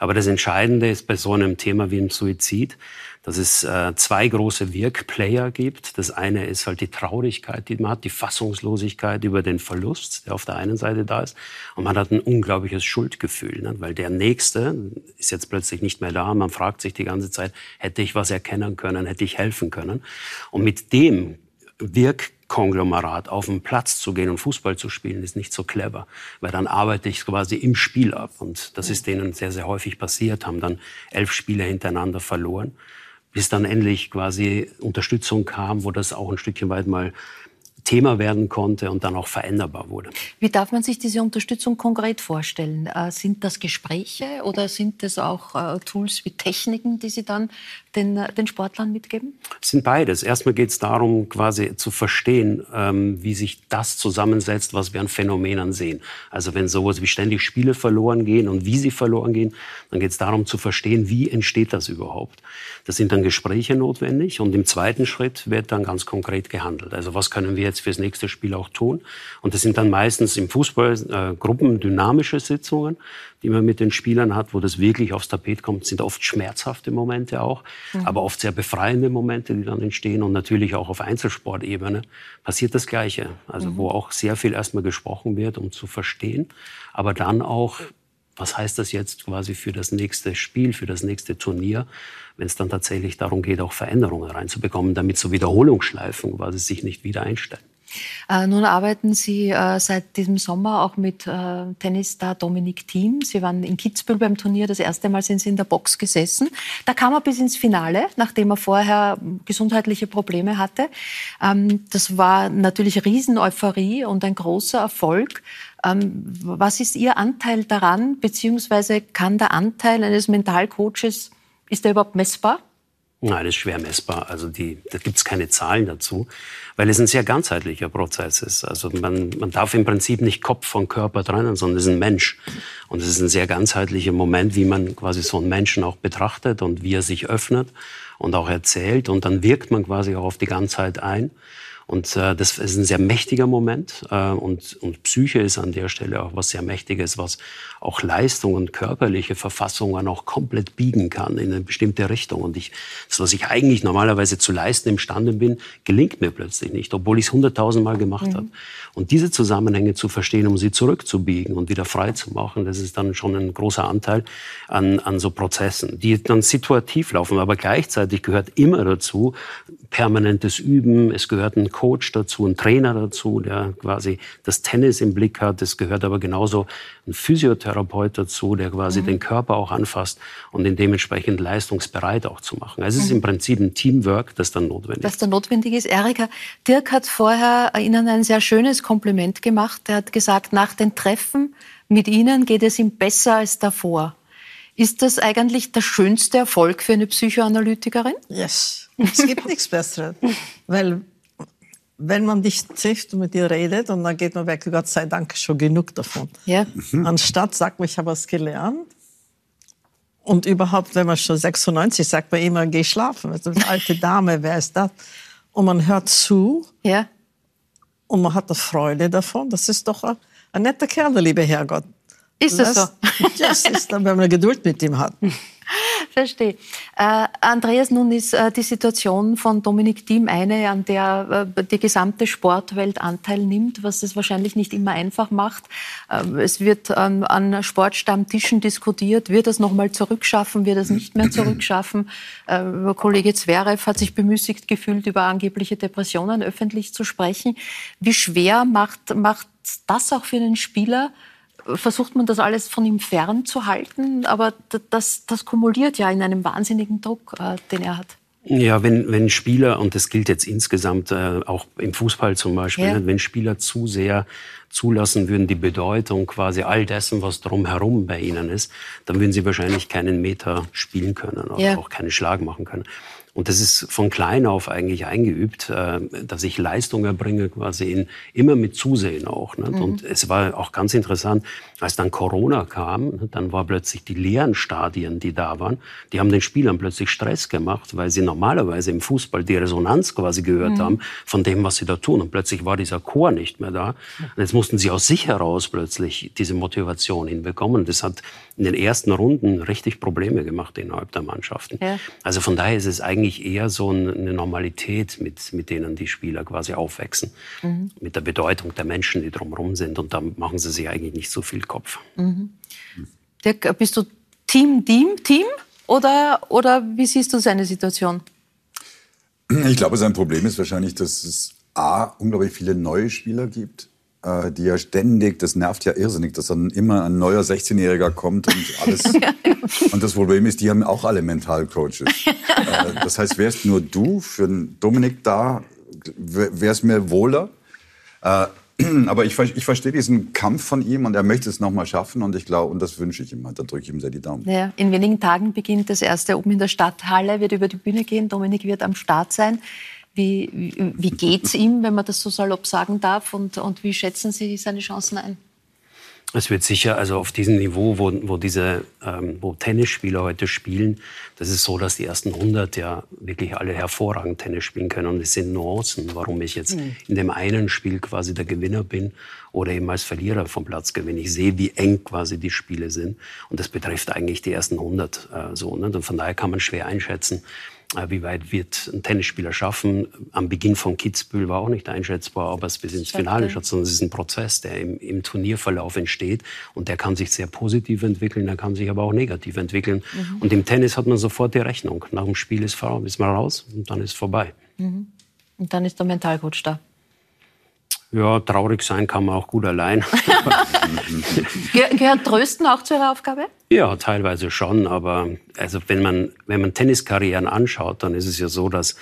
Aber das Entscheidende ist bei so einem Thema wie einem Suizid, dass es 2 große Wirkplayer gibt. Das eine ist halt die Traurigkeit, die man hat, die Fassungslosigkeit über den Verlust, der auf der einen Seite da ist. Und man hat ein unglaubliches Schuldgefühl, ne? Weil der Nächste ist jetzt plötzlich nicht mehr da. Man fragt sich die ganze Zeit, hätte ich was erkennen können, hätte ich helfen können? Und mit dem Wirkkonglomerat auf den Platz zu gehen und Fußball zu spielen, ist nicht so clever, weil dann arbeite ich quasi im Spiel ab. Und das ist denen sehr, sehr häufig passiert, haben dann 11 Spiele hintereinander verloren, bis dann endlich quasi Unterstützung kam, wo das auch ein Stückchen weit mal Thema werden konnte und dann auch veränderbar wurde. Wie darf man sich diese Unterstützung konkret vorstellen? Sind das Gespräche oder sind das auch Tools wie Techniken, die Sie dann den Sportlern mitgeben? Es sind beides. Erstmal geht es darum, quasi zu verstehen, wie sich das zusammensetzt, was wir an Phänomenen sehen. Also wenn sowas wie ständig Spiele verloren gehen und wie sie verloren gehen, dann geht es darum zu verstehen, wie entsteht das überhaupt. Das sind dann Gespräche notwendig und im zweiten Schritt wird dann ganz konkret gehandelt. Also was können wir jetzt fürs nächste Spiel auch tun? Und das sind dann meistens im Fußball gruppendynamische Sitzungen, die man mit den Spielern hat, wo das wirklich aufs Tapet kommt, sind oft schmerzhafte Momente auch, aber oft sehr befreiende Momente, die dann entstehen. Und natürlich auch auf Einzelsportebene passiert das Gleiche. Also wo auch sehr viel erstmal gesprochen wird, um zu verstehen, aber dann auch, was heißt das jetzt quasi für das nächste Spiel, für das nächste Turnier, wenn es dann tatsächlich darum geht, auch Veränderungen reinzubekommen, damit so Wiederholungsschleifen quasi sich nicht wieder einstellen. Nun arbeiten Sie seit diesem Sommer auch mit Tennisstar Dominic Thiem. Sie waren in Kitzbühel beim Turnier, das erste Mal sind Sie in der Box gesessen. Da kam er bis ins Finale, nachdem er vorher gesundheitliche Probleme hatte. Das war natürlich Riesen-Euphorie und ein großer Erfolg. Was ist Ihr Anteil daran, beziehungsweise kann der Anteil eines Mentalcoaches, ist der überhaupt messbar? Nein, das ist schwer messbar. Also da gibt es keine Zahlen dazu, weil es ein sehr ganzheitlicher Prozess ist. Also man darf im Prinzip nicht Kopf von Körper trennen, sondern es ist ein Mensch. Und es ist ein sehr ganzheitlicher Moment, wie man quasi so einen Menschen auch betrachtet und wie er sich öffnet und auch erzählt. Und dann wirkt man quasi auch auf die Ganzheit ein. Und das ist ein sehr mächtiger Moment. Und Psyche ist an der Stelle auch was sehr Mächtiges, was auch Leistung und körperliche Verfassungen auch komplett biegen kann in eine bestimmte Richtung. Und das, was ich eigentlich normalerweise zu leisten imstande bin, gelingt mir plötzlich nicht, obwohl ich es 100.000 Mal gemacht habe. Und diese Zusammenhänge zu verstehen, um sie zurückzubiegen und wieder frei zu machen, das ist dann schon ein großer Anteil an so Prozessen, die dann situativ laufen. Aber gleichzeitig gehört immer dazu permanentes Üben, es gehört ein Coach dazu, ein Trainer dazu, der quasi das Tennis im Blick hat. Es gehört aber genauso ein Physiotherapeut dazu, der quasi den Körper auch anfasst und ihn dementsprechend leistungsbereit auch zu machen. Also es ist im Prinzip ein Teamwork, das dann notwendig ist. Das dann notwendig ist. Erika, Dirk hat vorher Ihnen ein sehr schönes Kompliment gemacht. Er hat gesagt, nach den Treffen mit Ihnen geht es ihm besser als davor. Ist das eigentlich der schönste Erfolg für eine Psychoanalytikerin? Yes, es gibt nichts Besseres, weil wenn man dich trifft und mit dir redet, und dann geht man weg, Gott sei Dank, schon genug davon. Yeah. Anstatt, sagt man, ich habe was gelernt. Und überhaupt, wenn man schon 96 sagt, man immer, geh schlafen. Also eine alte Dame, wer ist das? Und man hört zu. Yeah. Und man hat eine Freude davon. Das ist doch ein netter Kerl, der liebe Herrgott. Ist das so? Das ist dann, wenn man Geduld mit ihm hat. Verstehe. Andreas, nun ist die Situation von Dominic Thiem eine, an der die gesamte Sportwelt Anteil nimmt, was es wahrscheinlich nicht immer einfach macht. Es wird an Sportstammtischen diskutiert, wird das nochmal zurückschaffen, wird das nicht mehr zurückschaffen. Kollege Zverev hat sich bemüßigt gefühlt, über angebliche Depressionen öffentlich zu sprechen. Wie schwer macht das auch für den Spieler? Versucht man das alles von ihm fernzuhalten, aber das kumuliert ja in einem wahnsinnigen Druck, den er hat. Ja, wenn Spieler, und das gilt jetzt insgesamt auch im Fußball zum Beispiel, ja, wenn Spieler zu sehr zulassen würden, die Bedeutung quasi all dessen, was drumherum bei ihnen ist, dann würden sie wahrscheinlich keinen Meter spielen können oder auch keinen Schlag machen können. Und das ist von klein auf eigentlich eingeübt, dass ich Leistung erbringe, quasi immer mit Zusehen auch. Nicht? Und es war auch ganz interessant, als dann Corona kam, dann war plötzlich die leeren Stadien, die da waren, die haben den Spielern plötzlich Stress gemacht, weil sie normalerweise im Fußball die Resonanz quasi gehört haben von dem, was sie da tun. Und plötzlich war dieser Chor nicht mehr da. Und jetzt mussten sie aus sich heraus plötzlich diese Motivation hinbekommen. Das hat in den ersten Runden richtig Probleme gemacht innerhalb der Mannschaften. Ja. Also von daher ist es eigentlich eher so eine Normalität, mit denen die Spieler quasi aufwachsen. Mit der Bedeutung der Menschen, die drumherum sind. Und da machen sie sich eigentlich nicht so viel Kopf. Dirk, bist du Team? Oder wie siehst du seine Situation? Ich glaube, sein Problem ist wahrscheinlich, dass es A, unglaublich viele neue Spieler gibt, die ja ständig, das nervt ja irrsinnig, dass dann immer ein neuer 16-Jähriger kommt und alles. Und das Problem ist, die haben auch alle Mentalcoaches. Das heißt, wärst nur du für Dominic da, wär's mir wohler. Aber ich verstehe diesen Kampf von ihm und er möchte es nochmal schaffen und ich glaube, und das wünsche ich ihm halt, da drücke ich ihm sehr die Daumen. Ja, in wenigen Tagen beginnt das erste oben in der Stadthalle, wird über die Bühne gehen, Dominic wird am Start sein. Wie geht's ihm, wenn man das so salopp sagen darf und wie schätzen Sie seine Chancen ein? Es wird sicher, also auf diesem Niveau, wo Tennisspieler heute spielen, das ist so, dass die ersten 100 ja wirklich alle hervorragend Tennis spielen können. Und es sind Nuancen, warum ich jetzt in dem einen Spiel quasi der Gewinner bin oder eben als Verlierer vom Platz gewinne. Ich sehe, wie eng quasi die Spiele sind. Und das betrifft eigentlich die ersten 100. So, ne? Und von daher kann man schwer einschätzen, wie weit wird ein Tennisspieler schaffen. Am Beginn von Kitzbühel war auch nicht einschätzbar, aber es bis ins Finale schafft, sondern es ist ein Prozess, der im Turnierverlauf entsteht. Und der kann sich sehr positiv entwickeln, der kann sich aber auch negativ entwickeln. Mhm. Und im Tennis hat man sofort die Rechnung. Nach dem Spiel ist man raus und dann ist es vorbei. Mhm. Und dann ist der Mentalcoach da. Ja, traurig sein kann man auch gut allein. Gehört Trösten auch zu Ihrer Aufgabe? Ja, teilweise schon. Aber also wenn man Tenniskarrieren anschaut, dann ist es ja so, dass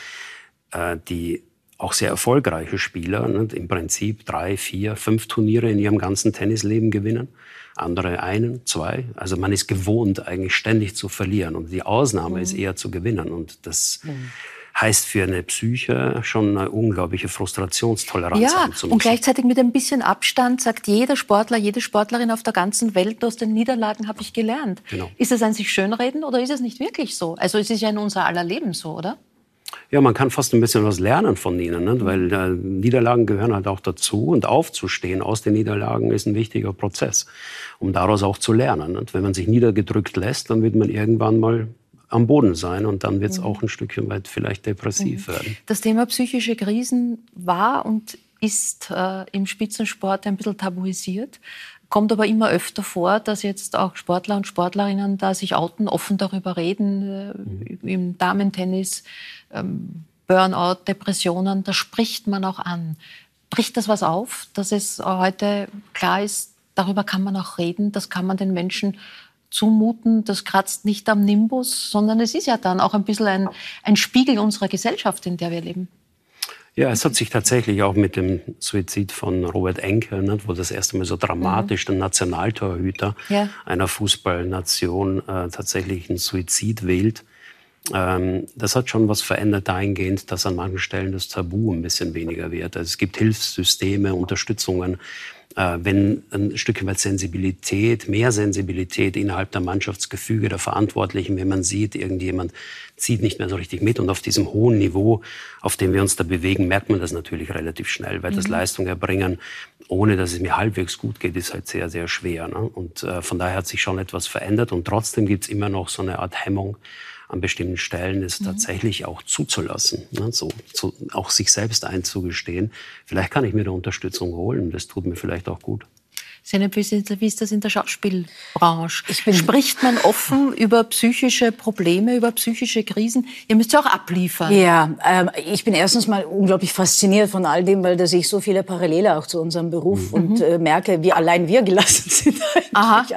die auch sehr erfolgreiche Spieler, ne, im Prinzip 3, 4, 5 Turniere in ihrem ganzen Tennisleben gewinnen. Andere 1, 2. Also man ist gewohnt, eigentlich ständig zu verlieren. Und die Ausnahme ist eher zu gewinnen. Und das... heißt für eine Psyche schon eine unglaubliche Frustrationstoleranz haben zu müssen. Und gleichzeitig mit ein bisschen Abstand sagt jeder Sportler, jede Sportlerin auf der ganzen Welt, aus den Niederlagen habe ich gelernt. Genau. Ist es ein sich schönreden oder ist es nicht wirklich so? Also es ist ja in unser aller Leben so, oder? Ja, man kann fast ein bisschen was lernen von ihnen, ne? Weil Niederlagen gehören halt auch dazu und aufzustehen aus den Niederlagen ist ein wichtiger Prozess, um daraus auch zu lernen. Ne? Wenn man sich niedergedrückt lässt, dann wird man irgendwann mal am Boden sein und dann wird es auch ein Stückchen weit vielleicht depressiv werden. Das Thema psychische Krisen war und ist im Spitzensport ein bisschen tabuisiert, kommt aber immer öfter vor, dass jetzt auch Sportler und Sportlerinnen da sich outen, offen darüber reden, im Damentennis, Burnout, Depressionen, da spricht man auch an. Bricht das was auf, dass es heute klar ist, darüber kann man auch reden, das kann man den Menschen zumuten, das kratzt nicht am Nimbus, sondern es ist ja dann auch ein bisschen ein Spiegel unserer Gesellschaft, in der wir leben. Ja, es hat sich tatsächlich auch mit dem Suizid von Robert Enke, ne, wo das erste Mal so dramatisch der Nationaltorhüter einer Fußballnation tatsächlich einen Suizid wählt. Das hat schon was verändert dahingehend, dass an manchen Stellen das Tabu ein bisschen weniger wird. Also es gibt Hilfssysteme, Unterstützungen. Wenn ein Stück weit Sensibilität, mehr Sensibilität innerhalb der Mannschaftsgefüge der Verantwortlichen, wenn man sieht, irgendjemand zieht nicht mehr so richtig mit. Und auf diesem hohen Niveau, auf dem wir uns da bewegen, merkt man das natürlich relativ schnell, weil das Leistung erbringen, ohne dass es mir halbwegs gut geht, ist halt sehr, sehr schwer. Ne? Und von daher hat sich schon etwas verändert. Und trotzdem gibt es immer noch so eine Art Hemmung, an bestimmten Stellen es tatsächlich auch zuzulassen, ne? So, auch sich selbst einzugestehen. Vielleicht kann ich mir da Unterstützung holen, das tut mir vielleicht auch gut. Zeynep, wie ist das in der Schauspielbranche? Spricht man offen über psychische Probleme, über psychische Krisen? Ihr müsst ja auch abliefern. Ja, ich bin erstens mal unglaublich fasziniert von all dem, weil da sehe ich so viele Parallele auch zu unserem Beruf und merke, wie allein wir gelassen sind. Aha.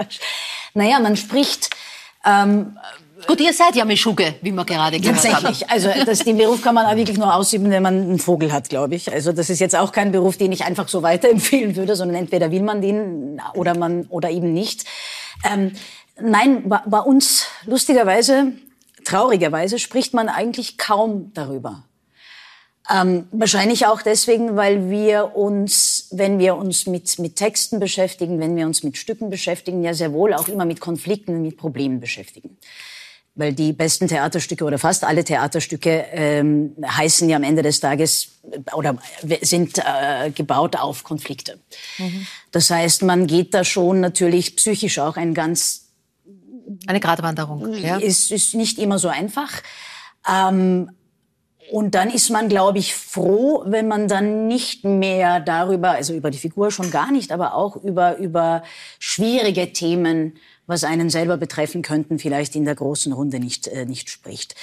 Naja, man spricht... Gut, ihr seid ja Meschuge, wie man gerade gehört haben. Tatsächlich. Also den Beruf kann man auch wirklich nur ausüben, wenn man einen Vogel hat, glaube ich. Also das ist jetzt auch kein Beruf, den ich einfach so weiterempfehlen würde, sondern entweder will man den oder eben nicht. Nein, bei uns lustigerweise, traurigerweise spricht man eigentlich kaum darüber. Wahrscheinlich auch deswegen, weil wir uns, wenn wir uns mit Texten beschäftigen, wenn wir uns mit Stücken beschäftigen, ja sehr wohl auch immer mit Konflikten, mit Problemen beschäftigen. Weil die besten Theaterstücke oder fast alle Theaterstücke heißen ja am Ende des Tages oder sind gebaut auf Konflikte. Das heißt, man geht da schon natürlich psychisch auch eine Gratwanderung. Ja. Ist nicht immer so einfach. Und dann ist man, glaube ich, froh, wenn man dann nicht mehr darüber, also über die Figur schon gar nicht, aber auch über schwierige Themen, was einen selber betreffen könnten, vielleicht in der großen Runde nicht spricht.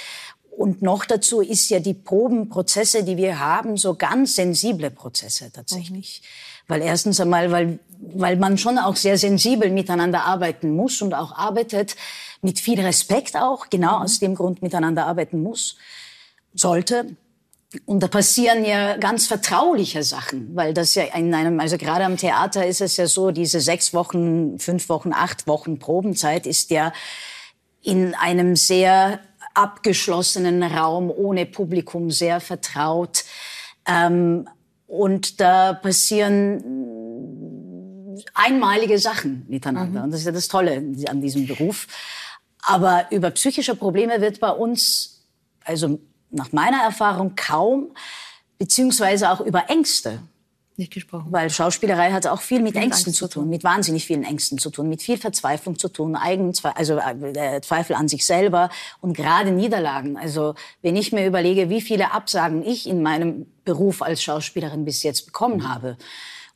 Und noch dazu ist ja die Probenprozesse, die wir haben, so ganz sensible Prozesse tatsächlich. Weil erstens einmal, weil man schon auch sehr sensibel miteinander arbeiten muss und auch arbeitet, mit viel Respekt auch, genau aus dem Grund miteinander arbeiten muss. Sollte. Und da passieren ja ganz vertrauliche Sachen, weil das ja in einem, also gerade am Theater ist es ja so, diese 6 Wochen, 5 Wochen, 8 Wochen Probenzeit ist ja in einem sehr abgeschlossenen Raum ohne Publikum, sehr vertraut. Und da passieren einmalige Sachen miteinander. Mhm. Und das ist ja das Tolle an diesem Beruf. Aber über psychische Probleme wird bei uns, also nach meiner Erfahrung kaum, beziehungsweise auch über Ängste nicht gesprochen. Weil Schauspielerei hat auch viel mit Ängsten zu tun, mit wahnsinnig vielen Ängsten zu tun, mit viel Verzweiflung zu tun, Zweifel an sich selber und gerade Niederlagen. Also wenn ich mir überlege, wie viele Absagen ich in meinem Beruf als Schauspielerin bis jetzt bekommen habe.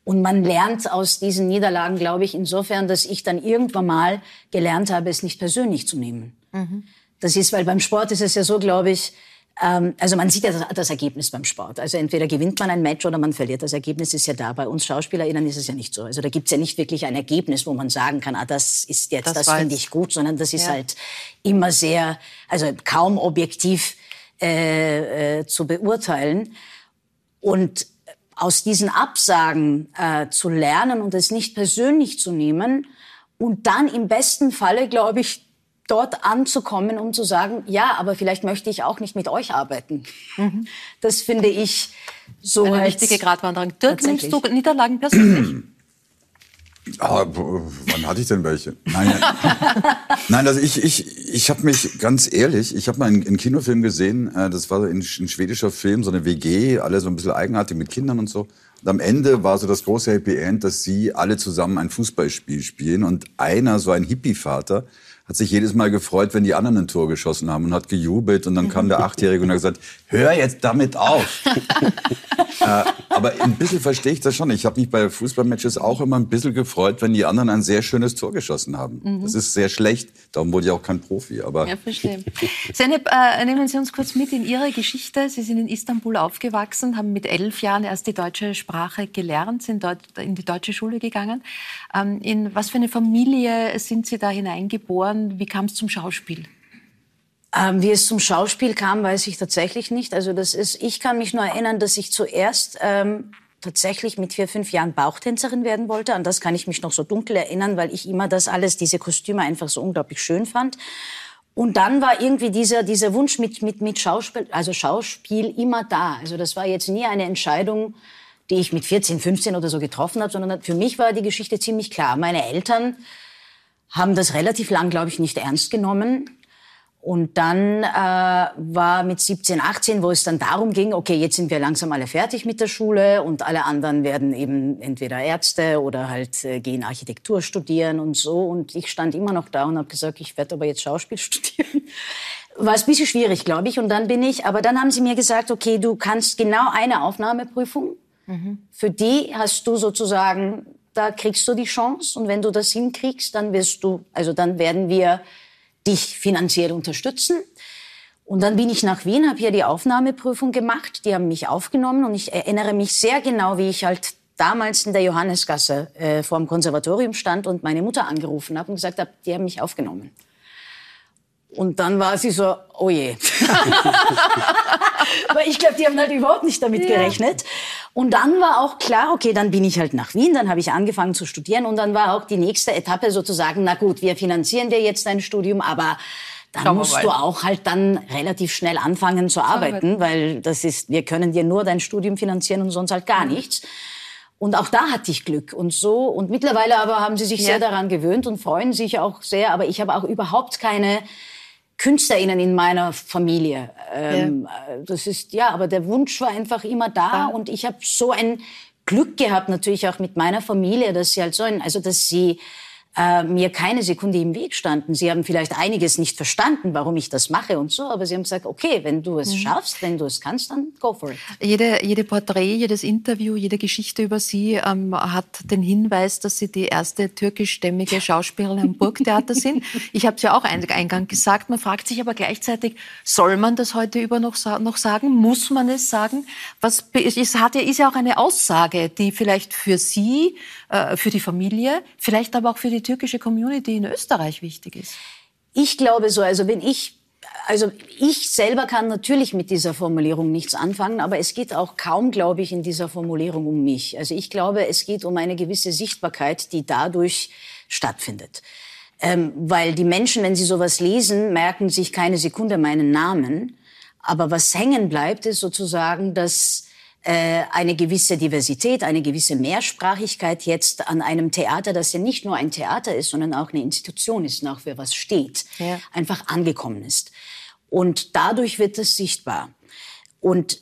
Und man lernt aus diesen Niederlagen, glaube ich, insofern, dass ich dann irgendwann mal gelernt habe, es nicht persönlich zu nehmen. Mhm. Das ist, weil beim Sport ist es ja so, glaube ich, also man sieht ja das Ergebnis beim Sport. Also entweder gewinnt man ein Match oder man verliert. Das Ergebnis ist ja da. Bei uns SchauspielerInnen ist es ja nicht so. Also da gibt's ja nicht wirklich ein Ergebnis, wo man sagen kann, ah, das ist jetzt, das finde ich gut, sondern das ist halt immer sehr, also kaum objektiv zu beurteilen. Und aus diesen Absagen zu lernen und es nicht persönlich zu nehmen und dann im besten Falle, glaube ich, dort anzukommen, um zu sagen, ja, aber vielleicht möchte ich auch nicht mit euch arbeiten. Mhm. Das finde ich so eine wichtige Gratwanderung. Dirk, nimmst du Niederlagen persönlich? Ah, wann hatte ich denn welche? Nein, also ich habe mich ganz ehrlich, ich habe mal einen Kinofilm gesehen, das war ein schwedischer Film, so eine WG, alle so ein bisschen eigenartig mit Kindern und so. Und am Ende war so das große Happy End, dass sie alle zusammen ein Fußballspiel spielen und einer, so ein Hippie-Vater, hat sich jedes Mal gefreut, wenn die anderen ein Tor geschossen haben und hat gejubelt. Und dann kam der 8-Jährige und hat gesagt, hör jetzt damit auf. Aber ein bisschen verstehe ich das schon. Ich habe mich bei Fußballmatches auch immer ein bisschen gefreut, wenn die anderen ein sehr schönes Tor geschossen haben. Mhm. Das ist sehr schlecht. Darum wurde ich auch kein Profi. Aber ja, verstehe. Zeynep, nehmen Sie uns kurz mit in Ihre Geschichte. Sie sind in Istanbul aufgewachsen, haben mit 11 Jahren erst die deutsche Sprache gelernt, sind dort in die deutsche Schule gegangen. In was für eine Familie sind Sie da hineingeboren? Wie kam es zum Schauspiel? Wie es zum Schauspiel kam, weiß ich tatsächlich nicht. Also das ist, ich kann mich nur erinnern, dass ich zuerst tatsächlich mit 4, 5 Jahren Bauchtänzerin werden wollte. An das kann ich mich noch so dunkel erinnern, weil ich immer das alles, diese Kostüme einfach so unglaublich schön fand. Und dann war irgendwie dieser Wunsch mit Schauspiel, also Schauspiel immer da. Also das war jetzt nie eine Entscheidung, die ich mit 14, 15 oder so getroffen habe, sondern für mich war die Geschichte ziemlich klar. Meine Eltern haben das relativ lang, glaube ich, nicht ernst genommen. Und dann war mit 17, 18, wo es dann darum ging, okay, jetzt sind wir langsam alle fertig mit der Schule und alle anderen werden eben entweder Ärzte oder halt gehen Architektur studieren und so. Und ich stand immer noch da und habe gesagt, ich werde aber jetzt Schauspiel studieren. War ein bisschen schwierig, glaube ich. Und dann dann haben sie mir gesagt, okay, du kannst genau eine Aufnahmeprüfung. Mhm. Für die hast du sozusagen... Da kriegst du die Chance und wenn du das hinkriegst, dann werden wir dich finanziell unterstützen. Und dann bin ich nach Wien, habe hier die Aufnahmeprüfung gemacht, die haben mich aufgenommen und ich erinnere mich sehr genau, wie ich halt damals in der Johannesgasse vor dem Konservatorium stand und meine Mutter angerufen habe und gesagt habe, die haben mich aufgenommen. Und dann war sie so, oh je. Aber ich glaube, die haben halt überhaupt nicht damit gerechnet. Und dann war auch klar, okay, dann bin ich halt nach Wien, dann habe ich angefangen zu studieren und dann war auch die nächste Etappe sozusagen, na gut, wir finanzieren dir jetzt dein Studium, aber dann musst du auch halt dann relativ schnell anfangen zu arbeiten, weil wir können dir nur dein Studium finanzieren und sonst halt gar nichts. Und auch da hatte ich Glück und so. Und mittlerweile aber haben sie sich sehr daran gewöhnt und freuen sich auch sehr, aber ich habe auch überhaupt keine KünstlerInnen in meiner Familie. Das ist, aber der Wunsch war einfach immer da. Und ich habe so ein Glück gehabt, natürlich auch mit meiner Familie, dass sie halt dass sie mir keine Sekunde im Weg standen. Sie haben vielleicht einiges nicht verstanden, warum ich das mache und so, aber sie haben gesagt, okay, wenn du es schaffst, wenn du es kannst, dann go for it. Jede Porträt, jedes Interview, jede Geschichte über Sie hat den Hinweis, dass Sie die erste türkischstämmige Schauspielerin am Burgtheater sind. Ich habe es ja auch eingangs gesagt, man fragt sich aber gleichzeitig, soll man das heute über noch sagen? Muss man es sagen? Ist ja auch eine Aussage, die vielleicht für Sie, für die Familie, vielleicht aber auch für die türkische Community in Österreich wichtig ist. Ich glaube so, also wenn ich Also ich selber kann natürlich mit dieser Formulierung nichts anfangen, aber es geht auch kaum, glaube ich, in dieser Formulierung um mich. Also ich glaube, es geht um eine gewisse Sichtbarkeit, die dadurch stattfindet. Weil die Menschen, wenn sie sowas lesen, merken sich keine Sekunde meinen Namen. Aber was hängen bleibt, ist sozusagen, dass eine gewisse Diversität, eine gewisse Mehrsprachigkeit jetzt an einem Theater, das ja nicht nur ein Theater ist, sondern auch eine Institution ist, auch für was steht, ja, einfach angekommen ist. Und dadurch wird es sichtbar. Und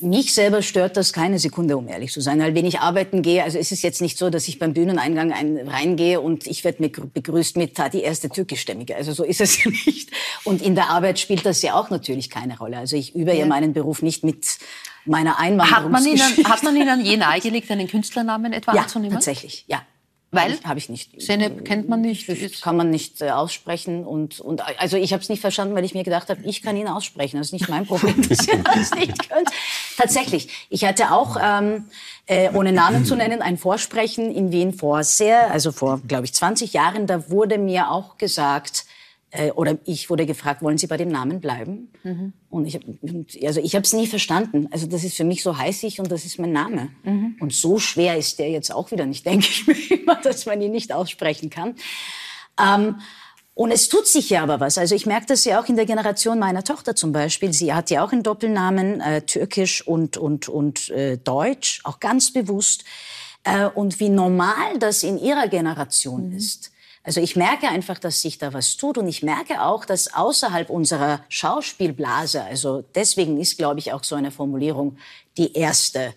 mich selber stört das keine Sekunde, um ehrlich zu sein. Weil wenn ich arbeiten gehe, also ist es jetzt nicht so, dass ich beim Bühneneingang reingehe und ich werde begrüßt mit die erste türkischstämmige. Also so ist es ja nicht. Und in der Arbeit spielt das ja auch natürlich keine Rolle. Also ich übe ja meinen Beruf nicht mit meiner Einwanderungsgeschichte. Hat man Ihnen je nahegelegt, einen Künstlernamen etwa anzunehmen? Ja, tatsächlich, ja. Weil? Habe ich nicht. Zeynep kennt man nicht. Kann man nicht aussprechen. Und also ich habe es nicht verstanden, weil ich mir gedacht habe, ich kann ihn aussprechen. Das ist nicht mein Problem, dass ihr das nicht könnt. Tatsächlich. Ich hatte auch, ohne Namen zu nennen, ein Vorsprechen in Wien vor, glaube ich, 20 Jahren. Da wurde mir auch gesagt, oder ich wurde gefragt, wollen Sie bei dem Namen bleiben? Mhm. Und ich habe es nie verstanden. Also das ist für mich so heißig und das ist mein Name. Mhm. Und so schwer ist der jetzt auch wieder nicht, denke ich mir immer, dass man ihn nicht aussprechen kann. Und es tut sich ja aber was. Also ich merke das ja auch in der Generation meiner Tochter zum Beispiel. Sie hat ja auch einen Doppelnamen, türkisch und deutsch, auch ganz bewusst. Und wie normal das in ihrer Generation ist. Also ich merke einfach, dass sich da was tut. Und ich merke auch, dass außerhalb unserer Schauspielblase, also deswegen ist, glaube ich, auch so eine Formulierung die erste.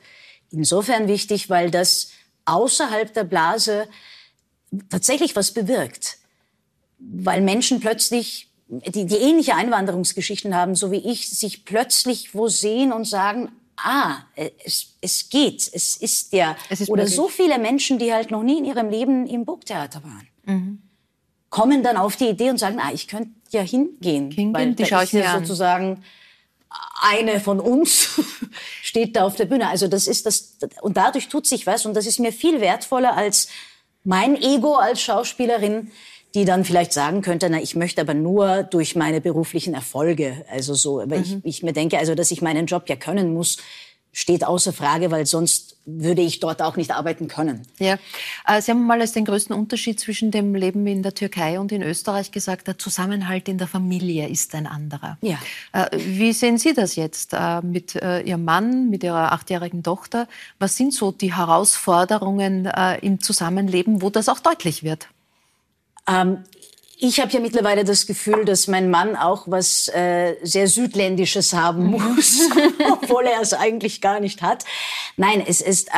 Insofern wichtig, weil das außerhalb der Blase tatsächlich was bewirkt. Weil Menschen plötzlich, die ähnliche Einwanderungsgeschichten haben, so wie ich, sich plötzlich wo sehen und sagen, es geht, es ist der. Es ist oder möglich. So viele Menschen, die halt noch nie in ihrem Leben im Burgtheater waren. Mhm. Kommen dann auf die Idee und sagen, ich könnte ja hingehen, weil die schaue ich mir sozusagen eine von uns steht da auf der Bühne. Also das ist das, und dadurch tut sich was, und das ist mir viel wertvoller als mein Ego als Schauspielerin, die dann vielleicht sagen könnte, ich möchte aber nur durch meine beruflichen Erfolge, also so, aber ich mir denke, also dass ich meinen Job ja können muss, steht außer Frage, weil sonst würde ich dort auch nicht arbeiten können. Ja. Sie haben mal als den größten Unterschied zwischen dem Leben in der Türkei und in Österreich gesagt, der Zusammenhalt in der Familie ist ein anderer. Ja. Wie sehen Sie das jetzt mit Ihrem Mann, mit Ihrer 8-jährigen Tochter? Was sind so die Herausforderungen im Zusammenleben, wo das auch deutlich wird? Ich habe ja mittlerweile das Gefühl, dass mein Mann auch was sehr Südländisches haben muss, obwohl er es eigentlich gar nicht hat. Nein, es ist,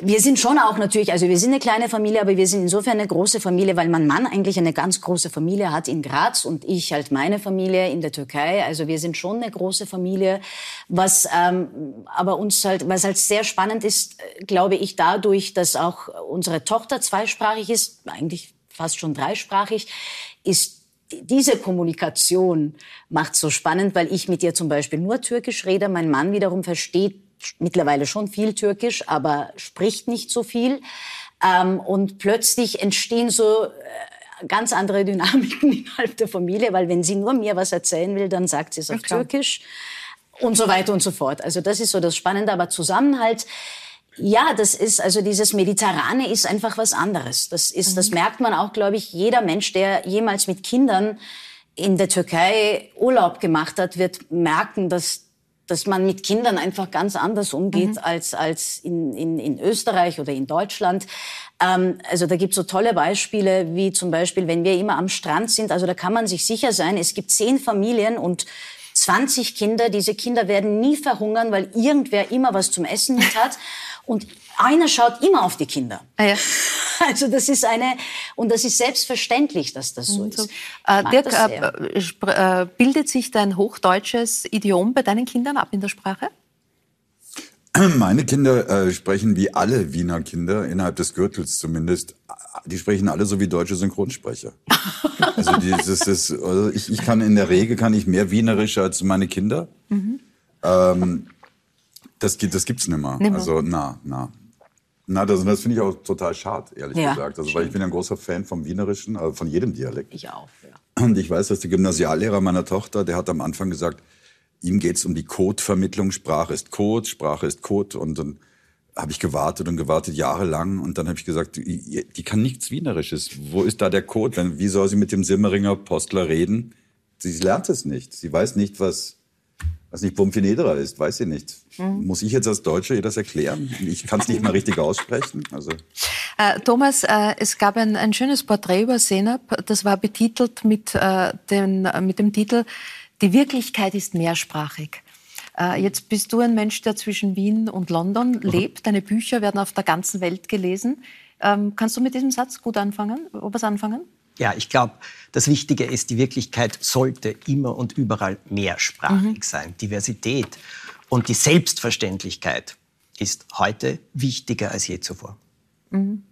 wir sind schon auch natürlich, also wir sind eine kleine Familie, aber wir sind insofern eine große Familie, weil mein Mann eigentlich eine ganz große Familie hat in Graz und ich halt meine Familie in der Türkei. Also wir sind schon eine große Familie, was aber uns halt, was halt sehr spannend ist, glaube ich, dadurch, dass auch unsere Tochter zweisprachig ist, eigentlich fast schon dreisprachig, ist diese Kommunikation macht so spannend, weil ich mit ihr zum Beispiel nur Türkisch rede. Mein Mann wiederum versteht mittlerweile schon viel Türkisch, aber spricht nicht so viel. Und plötzlich entstehen so ganz andere Dynamiken innerhalb der Familie, weil wenn sie nur mir was erzählen will, dann sagt sie es auf Türkisch und so weiter und so fort. Also das ist so das Spannende, aber Zusammenhalt. Ja, das ist, also dieses Mediterrane ist einfach was anderes. Das ist, das merkt man auch, glaube ich, jeder Mensch, der jemals mit Kindern in der Türkei Urlaub gemacht hat, wird merken, dass man mit Kindern einfach ganz anders umgeht als in Österreich oder in Deutschland. Also da gibt's so tolle Beispiele, wie zum Beispiel, wenn wir immer am Strand sind, also da kann man sich sicher sein, es gibt 10 Familien und 20 Kinder, diese Kinder werden nie verhungern, weil irgendwer immer was zum Essen mit hat. Und einer schaut immer auf die Kinder. Ah, ja. Also das ist und das ist selbstverständlich, dass das so ist. Dirk, bildet sich dein hochdeutsches Idiom bei deinen Kindern ab in der Sprache? Meine Kinder sprechen wie alle Wiener Kinder, innerhalb des Gürtels zumindest, die sprechen alle so wie deutsche Synchronsprecher. Also, ich kann in der Regel mehr Wienerisch als meine Kinder. Mhm. Das gibt's nimmer. Also, das finde ich auch total schade, ehrlich gesagt. Also, weil ich bin ein großer Fan vom Wienerischen, also von jedem Dialekt. Ich auch, ja. Und ich weiß, dass der Gymnasiallehrer meiner Tochter, der hat am Anfang gesagt, ihm geht es um die Codevermittlung, Sprache ist Code, Sprache ist Code. Und dann habe ich gewartet und gewartet, jahrelang. Und dann habe ich gesagt, die kann nichts Wienerisches. Wo ist da der Code? Wie soll sie mit dem Simmeringer Postler reden? Sie lernt es nicht. Sie weiß nicht, was nicht Bumfenedra ist. Weiß sie nicht. Mhm. Muss ich jetzt als Deutscher ihr das erklären? Ich kann es nicht mal richtig aussprechen. Also. Thomas, es gab ein schönes Porträt über Zeynep. Das war betitelt mit dem Titel Die Wirklichkeit ist mehrsprachig. Jetzt bist du ein Mensch, der zwischen Wien und London lebt. Deine Bücher werden auf der ganzen Welt gelesen. Kannst du mit diesem Satz gut anfangen? Ja, ich glaube, das Wichtige ist, die Wirklichkeit sollte immer und überall mehrsprachig sein. Diversität und die Selbstverständlichkeit ist heute wichtiger als je zuvor. Mhm.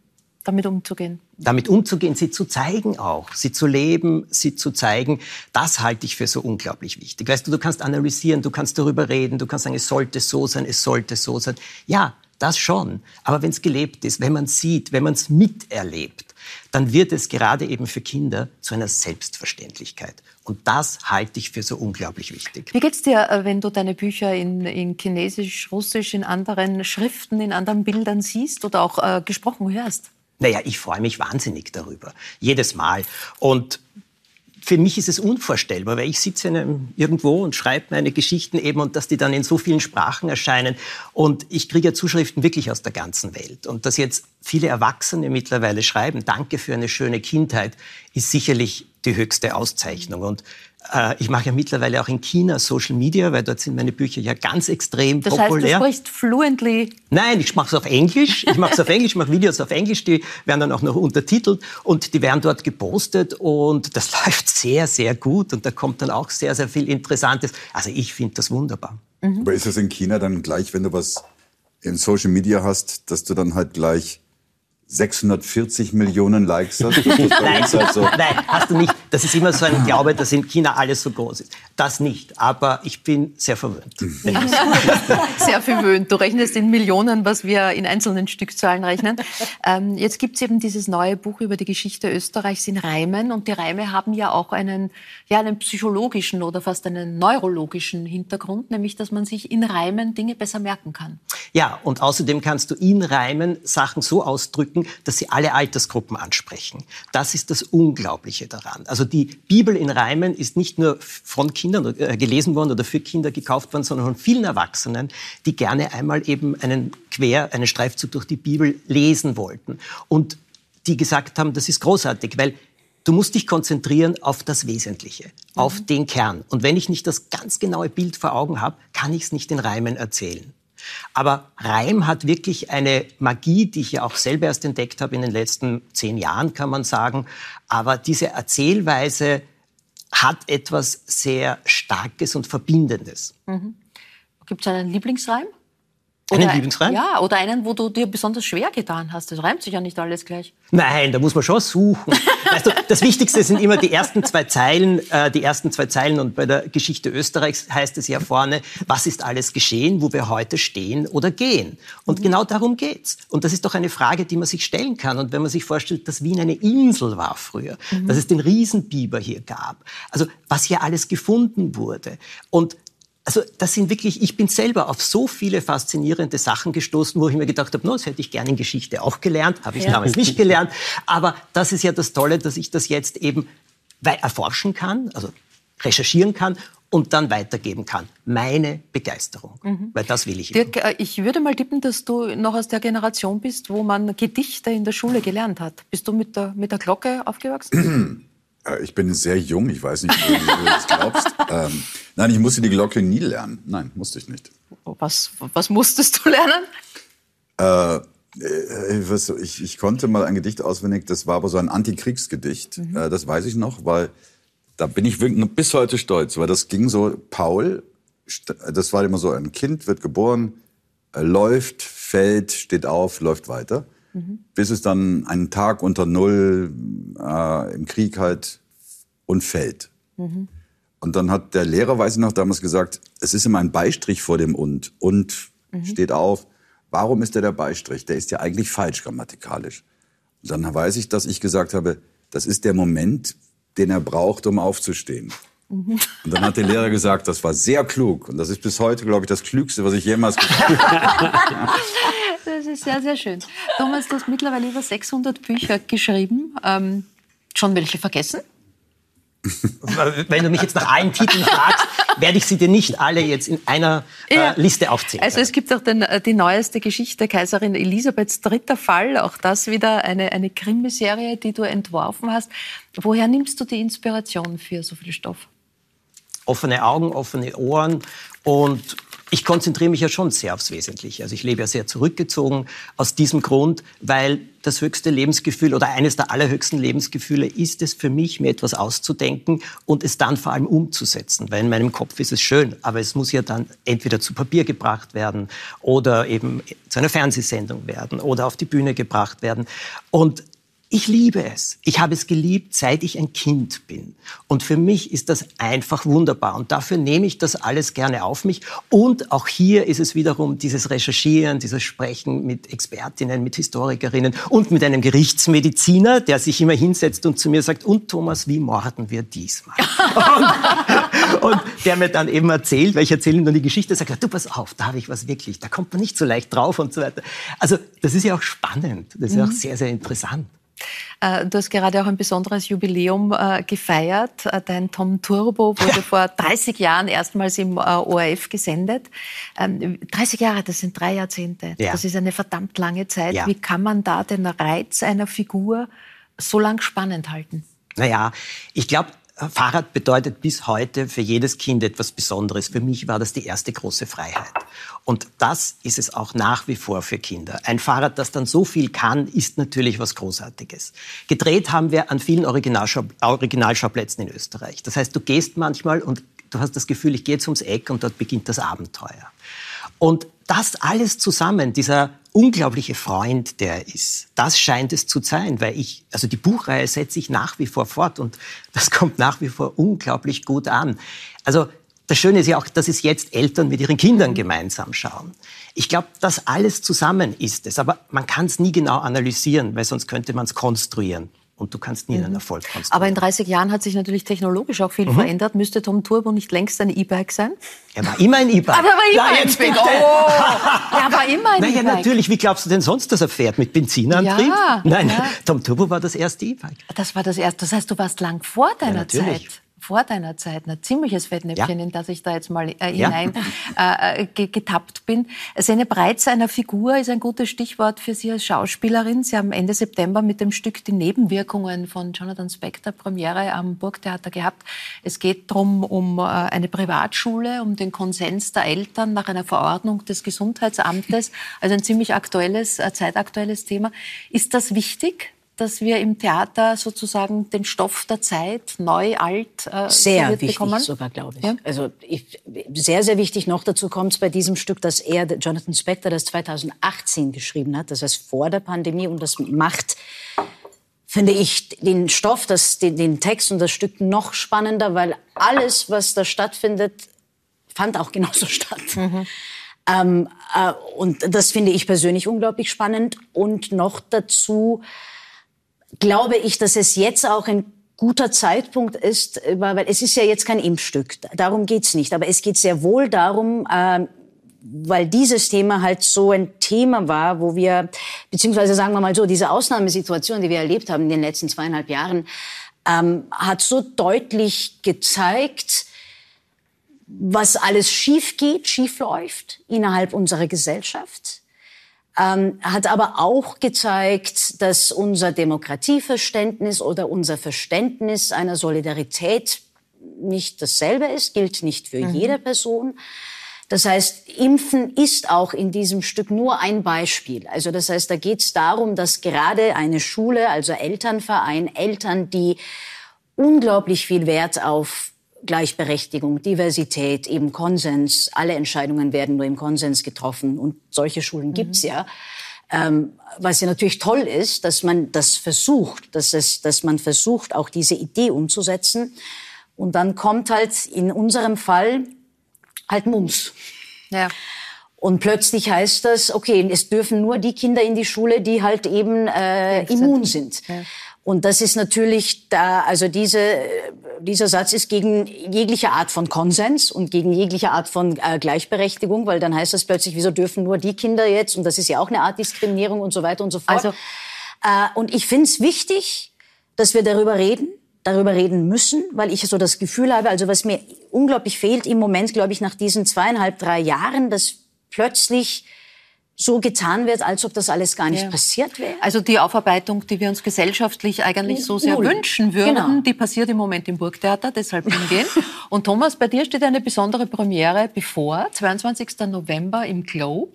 Damit umzugehen. Damit umzugehen, sie zu zeigen auch, sie zu leben, sie zu zeigen, das halte ich für so unglaublich wichtig. Weißt du, du kannst analysieren, du kannst darüber reden, du kannst sagen, es sollte so sein, es sollte so sein. Ja, das schon. Aber wenn es gelebt ist, wenn man es sieht, wenn man es miterlebt, dann wird es gerade eben für Kinder zu einer Selbstverständlichkeit. Und das halte ich für so unglaublich wichtig. Wie geht's dir, wenn du deine Bücher in Chinesisch, Russisch, in anderen Schriften, in anderen Bildern siehst oder auch gesprochen hörst? Naja, ich freue mich wahnsinnig darüber. Jedes Mal. Und für mich ist es unvorstellbar, weil ich sitze irgendwo und schreibe meine Geschichten eben und dass die dann in so vielen Sprachen erscheinen. Und ich kriege ja Zuschriften wirklich aus der ganzen Welt. Und dass jetzt viele Erwachsene mittlerweile schreiben, danke für eine schöne Kindheit, ist sicherlich die höchste Auszeichnung. Und ich mache ja mittlerweile auch in China Social Media, weil dort sind meine Bücher ja ganz extrem populär. Das heißt, du sprichst fluently? Nein, ich mache es auf Englisch. Ich mache Videos auf Englisch, die werden dann auch noch untertitelt und die werden dort gepostet und das läuft sehr, sehr gut und da kommt dann auch sehr, sehr viel Interessantes. Also ich finde das wunderbar. Mhm. Aber ist das in China dann gleich, wenn du was in Social Media hast, dass du dann halt gleich 640 Millionen Likes hast? Nein, hast du nicht. Das ist immer so ein Glaube, dass in China alles so groß ist. Das nicht, aber ich bin sehr verwöhnt. Sehr verwöhnt. Du rechnest in Millionen, was wir in einzelnen Stückzahlen rechnen. Jetzt gibt es eben dieses neue Buch über die Geschichte Österreichs in Reimen. Und die Reime haben ja auch einen psychologischen oder fast einen neurologischen Hintergrund, nämlich, dass man sich in Reimen Dinge besser merken kann. Ja, und außerdem kannst du in Reimen Sachen so ausdrücken, dass sie alle Altersgruppen ansprechen. Das ist das Unglaubliche daran. Also die Bibel in Reimen ist nicht nur von Kindern gelesen worden oder für Kinder gekauft worden, sondern von vielen Erwachsenen, die gerne einmal eben einen Streifzug durch die Bibel lesen wollten. Und die gesagt haben, das ist großartig, weil du musst dich konzentrieren auf das Wesentliche, auf den Kern. Und wenn ich nicht das ganz genaue Bild vor Augen habe, kann ich es nicht in Reimen erzählen. Aber Reim hat wirklich eine Magie, die ich ja auch selber erst entdeckt habe in den letzten 10 Jahren, kann man sagen. Aber diese Erzählweise hat etwas sehr Starkes und Verbindendes. Mhm. Gibt es einen Lieblingsreim? Einen Lieblingsreim? Ja, oder einen, wo du dir besonders schwer getan hast. Das reimt sich ja nicht alles gleich. Nein, da muss man schon suchen. Weißt du, das Wichtigste sind immer die ersten 2 Zeilen. Und bei der Geschichte Österreichs heißt es ja vorne, was ist alles geschehen, wo wir heute stehen oder gehen. Und genau darum geht's. Und das ist doch eine Frage, die man sich stellen kann. Und wenn man sich vorstellt, dass Wien eine Insel war früher, dass es den Riesenbiber hier gab. Also was hier alles gefunden wurde. Und also das sind wirklich, ich bin selber auf so viele faszinierende Sachen gestoßen, wo ich mir gedacht habe, no, das hätte ich gerne in Geschichte auch gelernt, habe ich damals nicht gelernt. Aber das ist ja das Tolle, dass ich das jetzt eben erforschen kann, also recherchieren kann und dann weitergeben kann. Meine Begeisterung, weil das will ich. Dirk, ich würde mal tippen, dass du noch aus der Generation bist, wo man Gedichte in der Schule gelernt hat. Bist du mit der Glocke aufgewachsen? Ich bin sehr jung, ich weiß nicht, wie du das glaubst. Nein, ich musste die Glocke nie lernen. Nein, musste ich nicht. Was musstest du lernen? Ich konnte mal ein Gedicht auswendig, das war aber so ein Antikriegsgedicht. Das weiß ich noch, weil da bin ich bis heute stolz. Weil das ging so, Paul, das war immer so, ein Kind wird geboren, läuft, fällt, steht auf, läuft weiter. Bis es dann einen Tag unter Null im Krieg halt und fällt. Und dann hat der Lehrer, weiß ich noch, damals gesagt, es ist immer ein Beistrich vor dem und steht auf. Warum ist der Beistrich? Der ist ja eigentlich falsch grammatikalisch. Und dann weiß ich, dass ich gesagt habe, das ist der Moment, den er braucht, um aufzustehen. Und dann hat der Lehrer gesagt, das war sehr klug. Und das ist bis heute, glaube ich, das Klügste, was ich jemals gesagt habe. Das ist sehr, sehr schön. Thomas, du hast mittlerweile über 600 Bücher geschrieben. Schon welche vergessen? Wenn du mich jetzt nach allen Titeln fragst, werde ich sie dir nicht alle jetzt in einer Liste aufzählen. Also es gibt auch die neueste Geschichte, Kaiserin Elisabeths dritter Fall, auch das wieder eine Krimiserie, die du entworfen hast. Woher nimmst du die Inspiration für so viel Stoff? Offene Augen, offene Ohren, und ich konzentriere mich ja schon sehr aufs Wesentliche. Also ich lebe ja sehr zurückgezogen aus diesem Grund, weil das höchste Lebensgefühl oder eines der allerhöchsten Lebensgefühle ist es für mich, mir etwas auszudenken und es dann vor allem umzusetzen. Weil in meinem Kopf ist es schön, aber es muss ja dann entweder zu Papier gebracht werden oder eben zu einer Fernsehsendung werden oder auf die Bühne gebracht werden. Und ich liebe es. Ich habe es geliebt, seit ich ein Kind bin. Und für mich ist das einfach wunderbar. Und dafür nehme ich das alles gerne auf mich. Und auch hier ist es wiederum dieses Recherchieren, dieses Sprechen mit Expertinnen, mit Historikerinnen und mit einem Gerichtsmediziner, der sich immer hinsetzt und zu mir sagt, und Thomas, wie morden wir diesmal? Und der mir dann eben erzählt, weil ich erzähle ihm dann die Geschichte, sagt, du, pass auf, da habe ich was wirklich, da kommt man nicht so leicht drauf und so weiter. Also das ist ja auch spannend, das ist ja auch sehr, sehr interessant. Du hast gerade auch ein besonderes Jubiläum gefeiert. Dein Tom Turbo wurde vor 30 Jahren erstmals im ORF gesendet. 30 Jahre, das sind 3 Jahrzehnte. Ja. Das ist eine verdammt lange Zeit. Ja. Wie kann man da den Reiz einer Figur so lang spannend halten? Naja, ich glaube, Fahrrad bedeutet bis heute für jedes Kind etwas Besonderes. Für mich war das die erste große Freiheit. Und das ist es auch nach wie vor für Kinder. Ein Fahrrad, das dann so viel kann, ist natürlich was Großartiges. Gedreht haben wir an vielen Originalschauplätzen in Österreich. Das heißt, du gehst manchmal und du hast das Gefühl, ich gehe jetzt ums Eck und dort beginnt das Abenteuer. Und das alles zusammen, dieser unglaubliche Freund, der ist, das scheint es zu sein, weil also die Buchreihe setze ich nach wie vor fort und das kommt nach wie vor unglaublich gut an. Also das Schöne ist ja auch, dass es jetzt Eltern mit ihren Kindern gemeinsam schauen. Ich glaube, das alles zusammen ist es, aber man kann es nie genau analysieren, weil sonst könnte man es konstruieren. Und du kannst nie einen Erfolg konstruieren. Aber in 30 Jahren hat sich natürlich technologisch auch viel verändert. Müsste Tom Turbo nicht längst ein E-Bike sein? Er war immer ein E-Bike. Aber er war immer ein E-Bike. Er war immer ein E-Bike. Naja, natürlich. Wie glaubst du denn sonst, dass er fährt? Mit Benzinantrieb? Ja, nein, ja. Tom Turbo war das erste E-Bike. Das war das erste. Das heißt, du warst lang vor deiner Zeit. Vor deiner Zeit, ein ziemliches Fettnäpfchen, in das ich da jetzt mal hinein getappt bin. Zeynep Buyraç, einer Figur, ist ein gutes Stichwort für Sie als Schauspielerin. Sie haben Ende September mit dem Stück Die Nebenwirkungen von Jonathan Specter Premiere am Burgtheater gehabt. Es geht darum, um eine Privatschule, um den Konsens der Eltern nach einer Verordnung des Gesundheitsamtes. Also ein ziemlich zeitaktuelles Thema. Ist das wichtig, dass wir im Theater sozusagen den Stoff der Zeit, neu, alt, sehr wichtig bekommen? Sogar, glaube ich. Ja? Also sehr, sehr wichtig. Noch dazu kommt es bei diesem Stück, dass Jonathan Specter, das 2018 geschrieben hat, das heißt vor der Pandemie, und das macht, finde ich, den Stoff, den Text und das Stück noch spannender, weil alles, was da stattfindet, fand auch genauso statt. Und das finde ich persönlich unglaublich spannend. Und noch dazu glaube ich, dass es jetzt auch ein guter Zeitpunkt ist, weil es ist ja jetzt kein Impfstück, darum geht's nicht. Aber es geht sehr wohl darum, weil dieses Thema halt so ein Thema war, wo wir, beziehungsweise sagen wir mal so, diese Ausnahmesituation, die wir erlebt haben in den letzten 2,5 Jahren, hat so deutlich gezeigt, was alles schief läuft innerhalb unserer Gesellschaft. Hat aber auch gezeigt, dass unser Demokratieverständnis oder unser Verständnis einer Solidarität nicht dasselbe ist, gilt nicht für jede Person. Das heißt, Impfen ist auch in diesem Stück nur ein Beispiel. Also das heißt, da geht es darum, dass gerade eine Schule, also Elternverein, Eltern, die unglaublich viel Wert auf Gleichberechtigung, Diversität, eben Konsens. Alle Entscheidungen werden nur im Konsens getroffen. Und solche Schulen gibt's ja. Was ja natürlich toll ist, dass man das versucht, dass man versucht, auch diese Idee umzusetzen. Und dann kommt halt in unserem Fall halt Mums. Ja. Und plötzlich heißt das, okay, es dürfen nur die Kinder in die Schule, die halt eben immun sind. Ja. Und das ist natürlich, dieser Satz ist gegen jegliche Art von Konsens und gegen jegliche Art von Gleichberechtigung, weil dann heißt das plötzlich, wieso dürfen nur die Kinder jetzt? Und das ist ja auch eine Art Diskriminierung und so weiter und so fort. Also, und ich finde es wichtig, dass wir darüber reden müssen, weil ich so das Gefühl habe, also was mir unglaublich fehlt im Moment, glaube ich, nach diesen 2,5, 3 Jahren, dass plötzlich so getan wird, als ob das alles gar nicht passiert wäre. Also die Aufarbeitung, die wir uns gesellschaftlich eigentlich so sehr wünschen würden, die passiert im Moment im Burgtheater, deshalb hingehen. Und Thomas, bei dir steht eine besondere Premiere bevor, 22. November im Globe.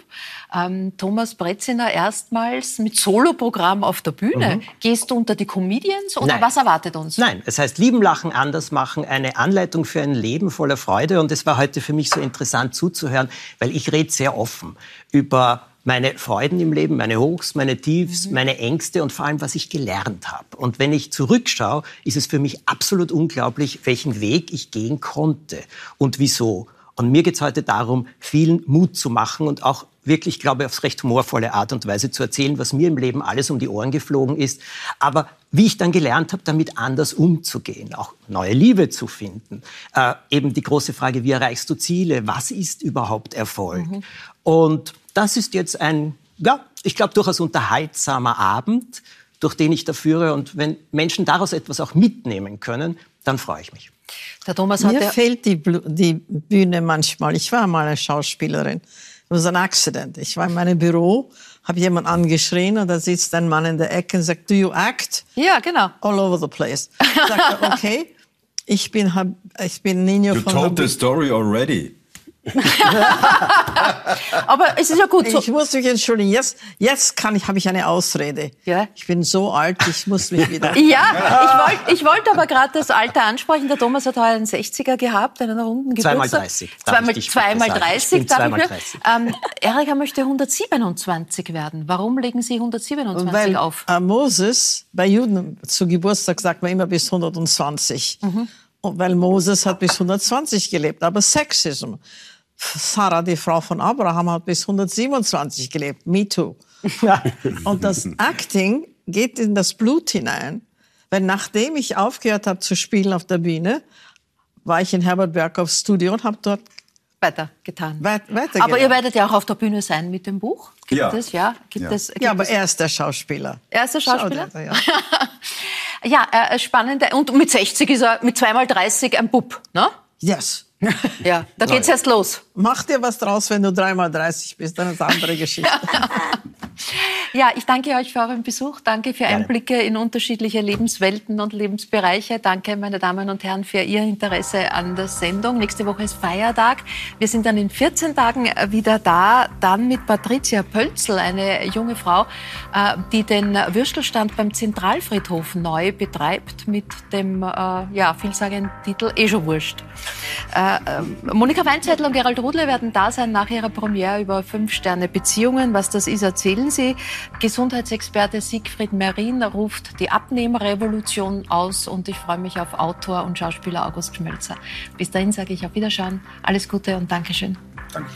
Thomas Brezina erstmals mit Soloprogramm auf der Bühne. Mhm. Gehst du unter die Comedians oder was erwartet uns? Nein, es heißt Lieben, lachen, anders machen, eine Anleitung für ein Leben voller Freude. Und es war heute für mich so interessant zuzuhören, weil ich rede sehr offen über meine Freuden im Leben, meine Hochs, meine Tiefs, meine Ängste und vor allem, was ich gelernt habe. Und wenn ich zurückschaue, ist es für mich absolut unglaublich, welchen Weg ich gehen konnte und wieso. Und mir geht es heute darum, vielen Mut zu machen und auch wirklich, glaube ich, aufs recht humorvolle Art und Weise zu erzählen, was mir im Leben alles um die Ohren geflogen ist. Aber wie ich dann gelernt habe, damit anders umzugehen, auch neue Liebe zu finden. Eben die große Frage, wie erreichst du Ziele? Was ist überhaupt Erfolg? Und das ist jetzt ein, ich glaube, durchaus unterhaltsamer Abend, durch den ich da führe. Und wenn Menschen daraus etwas auch mitnehmen können, dann freue ich mich. Der Thomas hat mir fehlt die Bühne manchmal. Ich war mal eine Schauspielerin. Das war ein Accident. Ich war in meinem Büro, habe jemanden angeschrien und da sitzt ein Mann in der Ecke und sagt, do you act? Ja, genau. All over the place. Ich sagte, okay, ich bin Nino von... You told the story already. Aber es ist ja gut so. Ich muss mich entschuldigen. Jetzt habe ich eine Ausrede. Ja. Ich bin so alt, ich muss mich wieder... Ja, ich wollte aber gerade das Alter ansprechen. Der Thomas hat heuer einen 60er gehabt, einen runden Geburtstag. 2x30. 2x30, darf ich Erika möchte 127 werden. Warum legen Sie 127 weil, auf? Moses, bei Juden zu Geburtstag sagt man immer bis 120. Weil Moses hat bis 120 gelebt, aber Sexismus. Sarah, die Frau von Abraham, hat bis 127 gelebt. Me too. Und das Acting geht in das Blut hinein. Weil nachdem ich aufgehört habe zu spielen auf der Bühne, war ich in Herbert Berghoffs Studio und habe dort weitergetan. Aber ihr werdet ja auch auf der Bühne sein mit dem Buch. Gibt es? Er ist der Schauspieler. Er ist der Schauspieler? Spannend. Und mit 60 ist er mit 2x30 ein Bub, ne? Yes. Ja, da geht's erst los. Mach dir was draus, wenn du 3x30 bist, dann ist eine andere Geschichte. Ja, ich danke euch für euren Besuch. Danke für Einblicke in unterschiedliche Lebenswelten und Lebensbereiche. Danke, meine Damen und Herren, für Ihr Interesse an der Sendung. Nächste Woche ist Feiertag. Wir sind dann in 14 Tagen wieder da. Dann mit Patricia Pölzl, eine junge Frau, die den Würstelstand beim Zentralfriedhof neu betreibt mit dem vielsagenden Titel Eh schon wurscht. Monika Weinzettl und Gerald Rudle werden da sein nach ihrer Premiere über 5-Sterne-Beziehungen. Was das ist, erzählen Sie. Gesundheitsexperte Siegfried Merin ruft die Abnehmrevolution aus und ich freue mich auf Autor und Schauspieler August Schmölzer. Bis dahin sage ich auf Wiederschauen, alles Gute und Dankeschön. Danke.